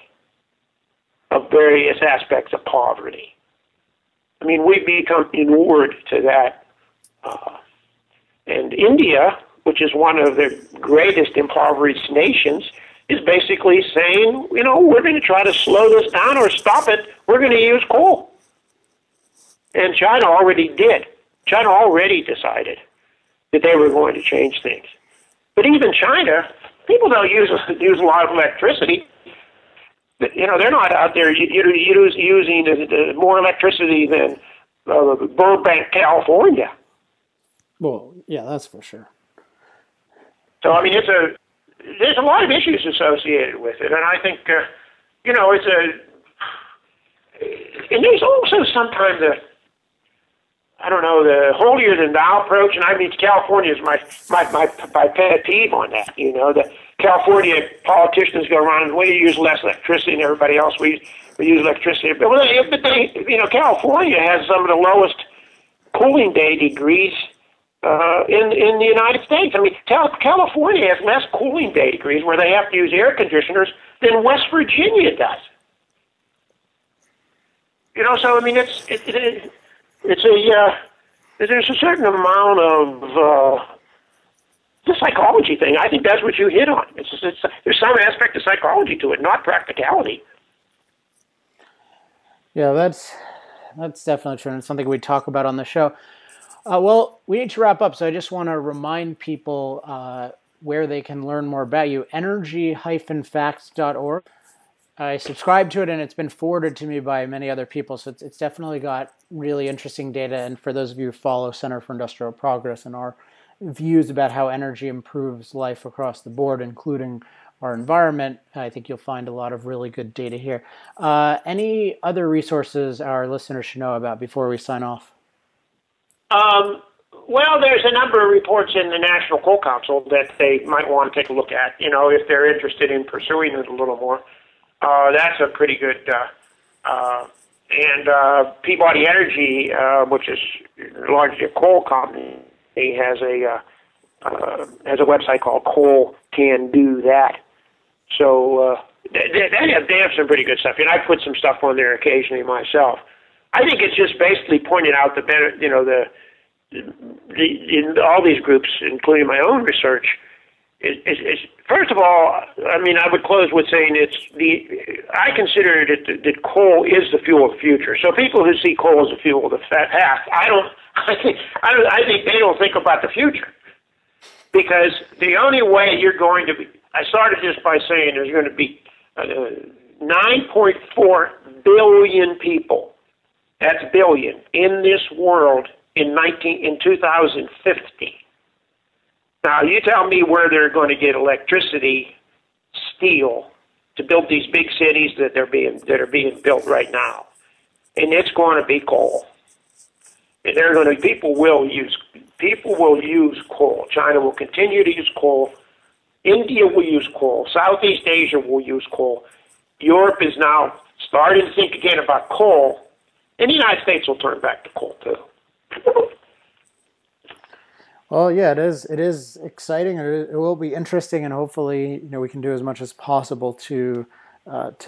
of various aspects of poverty. I mean, we've become inured to that. And India, which is one of the greatest impoverished nations, is basically saying, you know, we're going to try to slow this down or stop it. We're going to use coal. And China already did. China already decided that they were going to change things. But even China, people don't use a lot of electricity. You know, they're not out there using more electricity than Burbank, California. Well, yeah, that's for sure. So, I mean, there's a lot of issues associated with it. And I think, you know, it's and there's also sometimes the holier-than-thou approach, and I mean, California is my pet peeve on that. You know, the California politicians go around and we use less electricity than everybody else. We use electricity, but California has some of the lowest cooling day degrees in the United States. I mean, California has less cooling day degrees where they have to use air conditioners than West Virginia does. You know, so I mean, there's a certain amount of the psychology thing. I think that's what you hit on. There's some aspect of psychology to it, not practicality. Yeah, that's definitely true, and it's something we talk about on the show. Well, we need to wrap up, so I just want to remind people where they can learn more about you. Energy-facts.org. I subscribed to it, and it's been forwarded to me by many other people, so it's definitely got really interesting data. And for those of you who follow Center for Industrial Progress and our views about how energy improves life across the board, including our environment, I think you'll find a lot of really good data here. Any other resources our listeners should know about before we sign off? Well, there's a number of reports in the National Coal Council that they might want to take a look at, you know, if they're interested in pursuing it a little more. That's a pretty good, and Peabody Energy, which is largely a coal company, has a website called Coal Can Do That. So they have some pretty good stuff, and I put some stuff on there occasionally myself. I think it's just basically pointing out the all these groups, including my own research. First of all, I mean, I would close with saying I consider that coal is the fuel of the future. So people who see coal as a fuel of the past, I think they don't think about the future, because the only way you're going to be. I started this by saying there's going to be 9.4 billion people. That's billion in this world in 2050. Now, you tell me where they're going to get electricity, steel, to build these big cities that are being built right now. And it's going to be coal. And people will use coal. China will continue to use coal. India will use coal. Southeast Asia will use coal. Europe is now starting to think again about coal. And the United States will turn back to coal, too. Well, yeah, it is exciting. It will be interesting, and hopefully, you know, we can do as much as possible to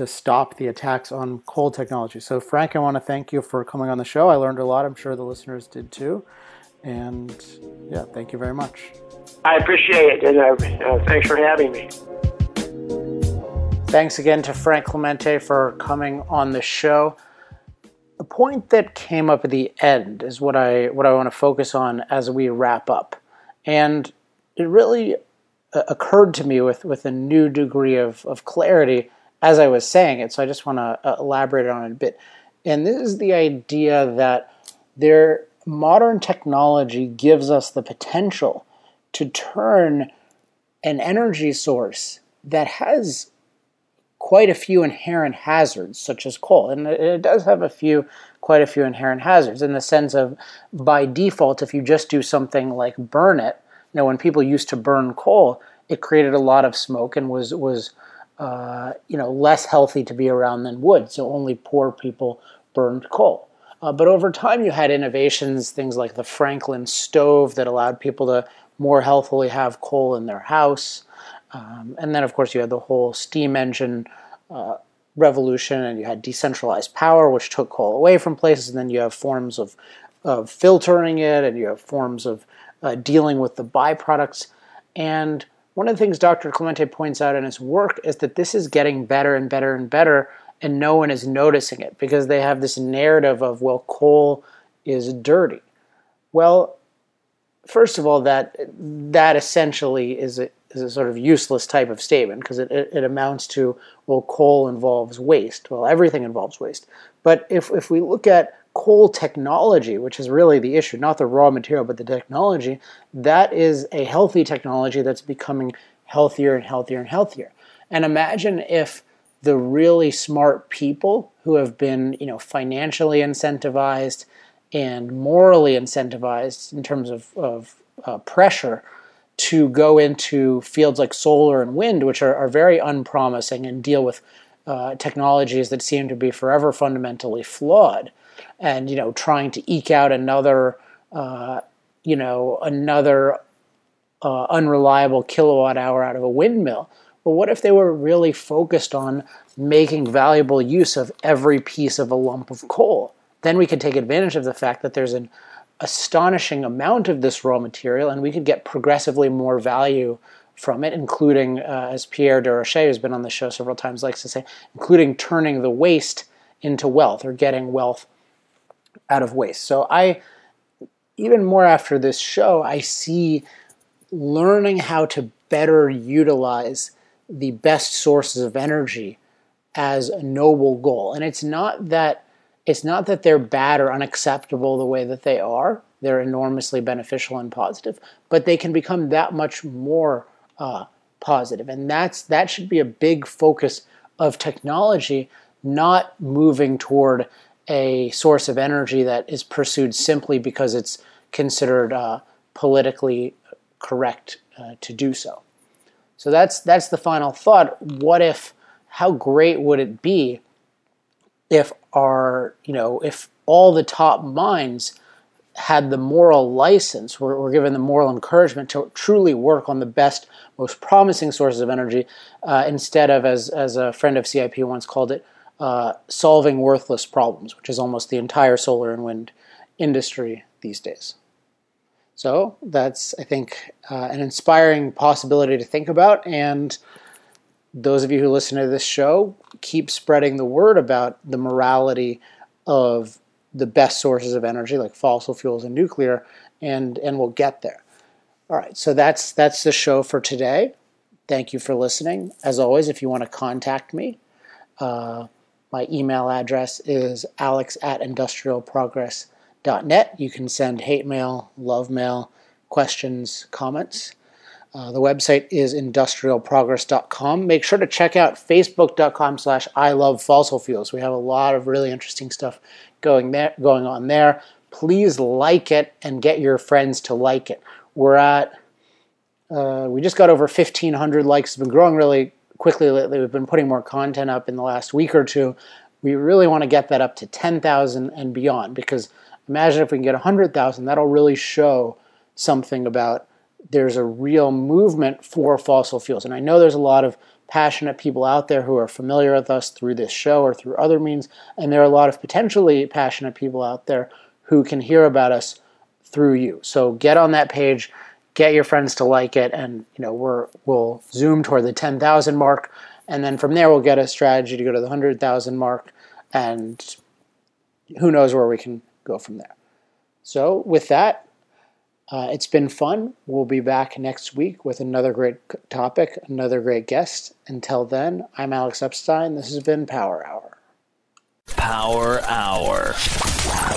stop the attacks on coal technology. So, Frank, I want to thank you for coming on the show. I learned a lot. I'm sure the listeners did too. And yeah, thank you very much. I appreciate it, and thanks for having me. Thanks again to Frank Clemente for coming on the show. The point that came up at the end is what I want to focus on as we wrap up. And it really occurred to me with a new degree of clarity as I was saying it. So I just want to elaborate on it a bit. And this is the idea that their modern technology gives us the potential to turn an energy source that has quite a few inherent hazards, such as coal. And it does have quite a few inherent hazards, in the sense of, by default, if you just do something like burn it. You know, when people used to burn coal, it created a lot of smoke and was less healthy to be around than wood. So only poor people burned coal. But over time, you had innovations, things like the Franklin stove that allowed people to more healthily have coal in their house. And then, of course, you had the whole steam engine revolution, and you had decentralized power, which took coal away from places. And then you have forms of filtering it, and you have forms of dealing with the byproducts. And one of the things Dr. Clemente points out in his work is that this is getting better and better and better, and no one is noticing it, because they have this narrative of, well, coal is dirty. Well, first of all, that essentially is a sort of useless type of statement, because it amounts to, well, coal involves waste. Well, everything involves waste. But if we look at coal technology, which is really the issue, not the raw material, but the technology, that is a healthy technology that's becoming healthier and healthier and healthier. And imagine if the really smart people who have been, financially incentivized and morally incentivized in terms of pressure to go into fields like solar and wind, which are very unpromising and deal with technologies that seem to be forever fundamentally flawed, and trying to eke out another unreliable kilowatt hour out of a windmill. But what if they were really focused on making valuable use of every piece of a lump of coal? Then we could take advantage of the fact that there's an astonishing amount of this raw material, and we could get progressively more value from it, including, as Pierre Desrochers, who's been on the show several times, likes to say, including turning the waste into wealth, or getting wealth out of waste. So even more after this show, I see learning how to better utilize the best sources of energy as a noble goal. And it's not that they're bad or unacceptable the way that they are. They're enormously beneficial and positive, but they can become that much more positive. And that should be a big focus of technology, not moving toward a source of energy that is pursued simply because it's considered politically correct to do so. So that's the final thought. How great would it be if if all the top minds had the moral license, were given the moral encouragement to truly work on the best, most promising sources of energy, instead of, as a friend of CIP once called it, solving worthless problems, which is almost the entire solar and wind industry these days. So that's, I think, an inspiring possibility to think about. And those of you who listen to this show, keep spreading the word about the morality of the best sources of energy, like fossil fuels and nuclear, and we'll get there. All right, so that's the show for today. Thank you for listening. As always, if you want to contact me, my email address is alex@industrialprogress.net. You can send hate mail, love mail, questions, comments. The website is industrialprogress.com. Make sure to check out facebook.com/ilovefossilfuels. We have a lot of really interesting stuff going on there. Please like it and get your friends to like it. We're at, we just got over 1,500 likes. It's been growing really quickly lately. We've been putting more content up in the last week or two. We really want to get that up to 10,000 and beyond, because imagine if we can get 100,000, that'll really show something about there's a real movement for fossil fuels. And I know there's a lot of passionate people out there who are familiar with us through this show or through other means, and there are a lot of potentially passionate people out there who can hear about us through you. So get on that page, get your friends to like it, and we'll zoom toward the 10,000 mark, and then from there we'll get a strategy to go to the 100,000 mark, and who knows where we can go from there. So with that, It's been fun. We'll be back next week with another great topic, another great guest. Until then, I'm Alex Epstein. This has been Power Hour. Power Hour.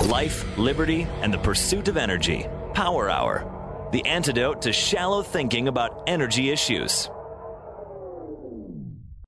Life, liberty, and the pursuit of energy. Power Hour. The antidote to shallow thinking about energy issues.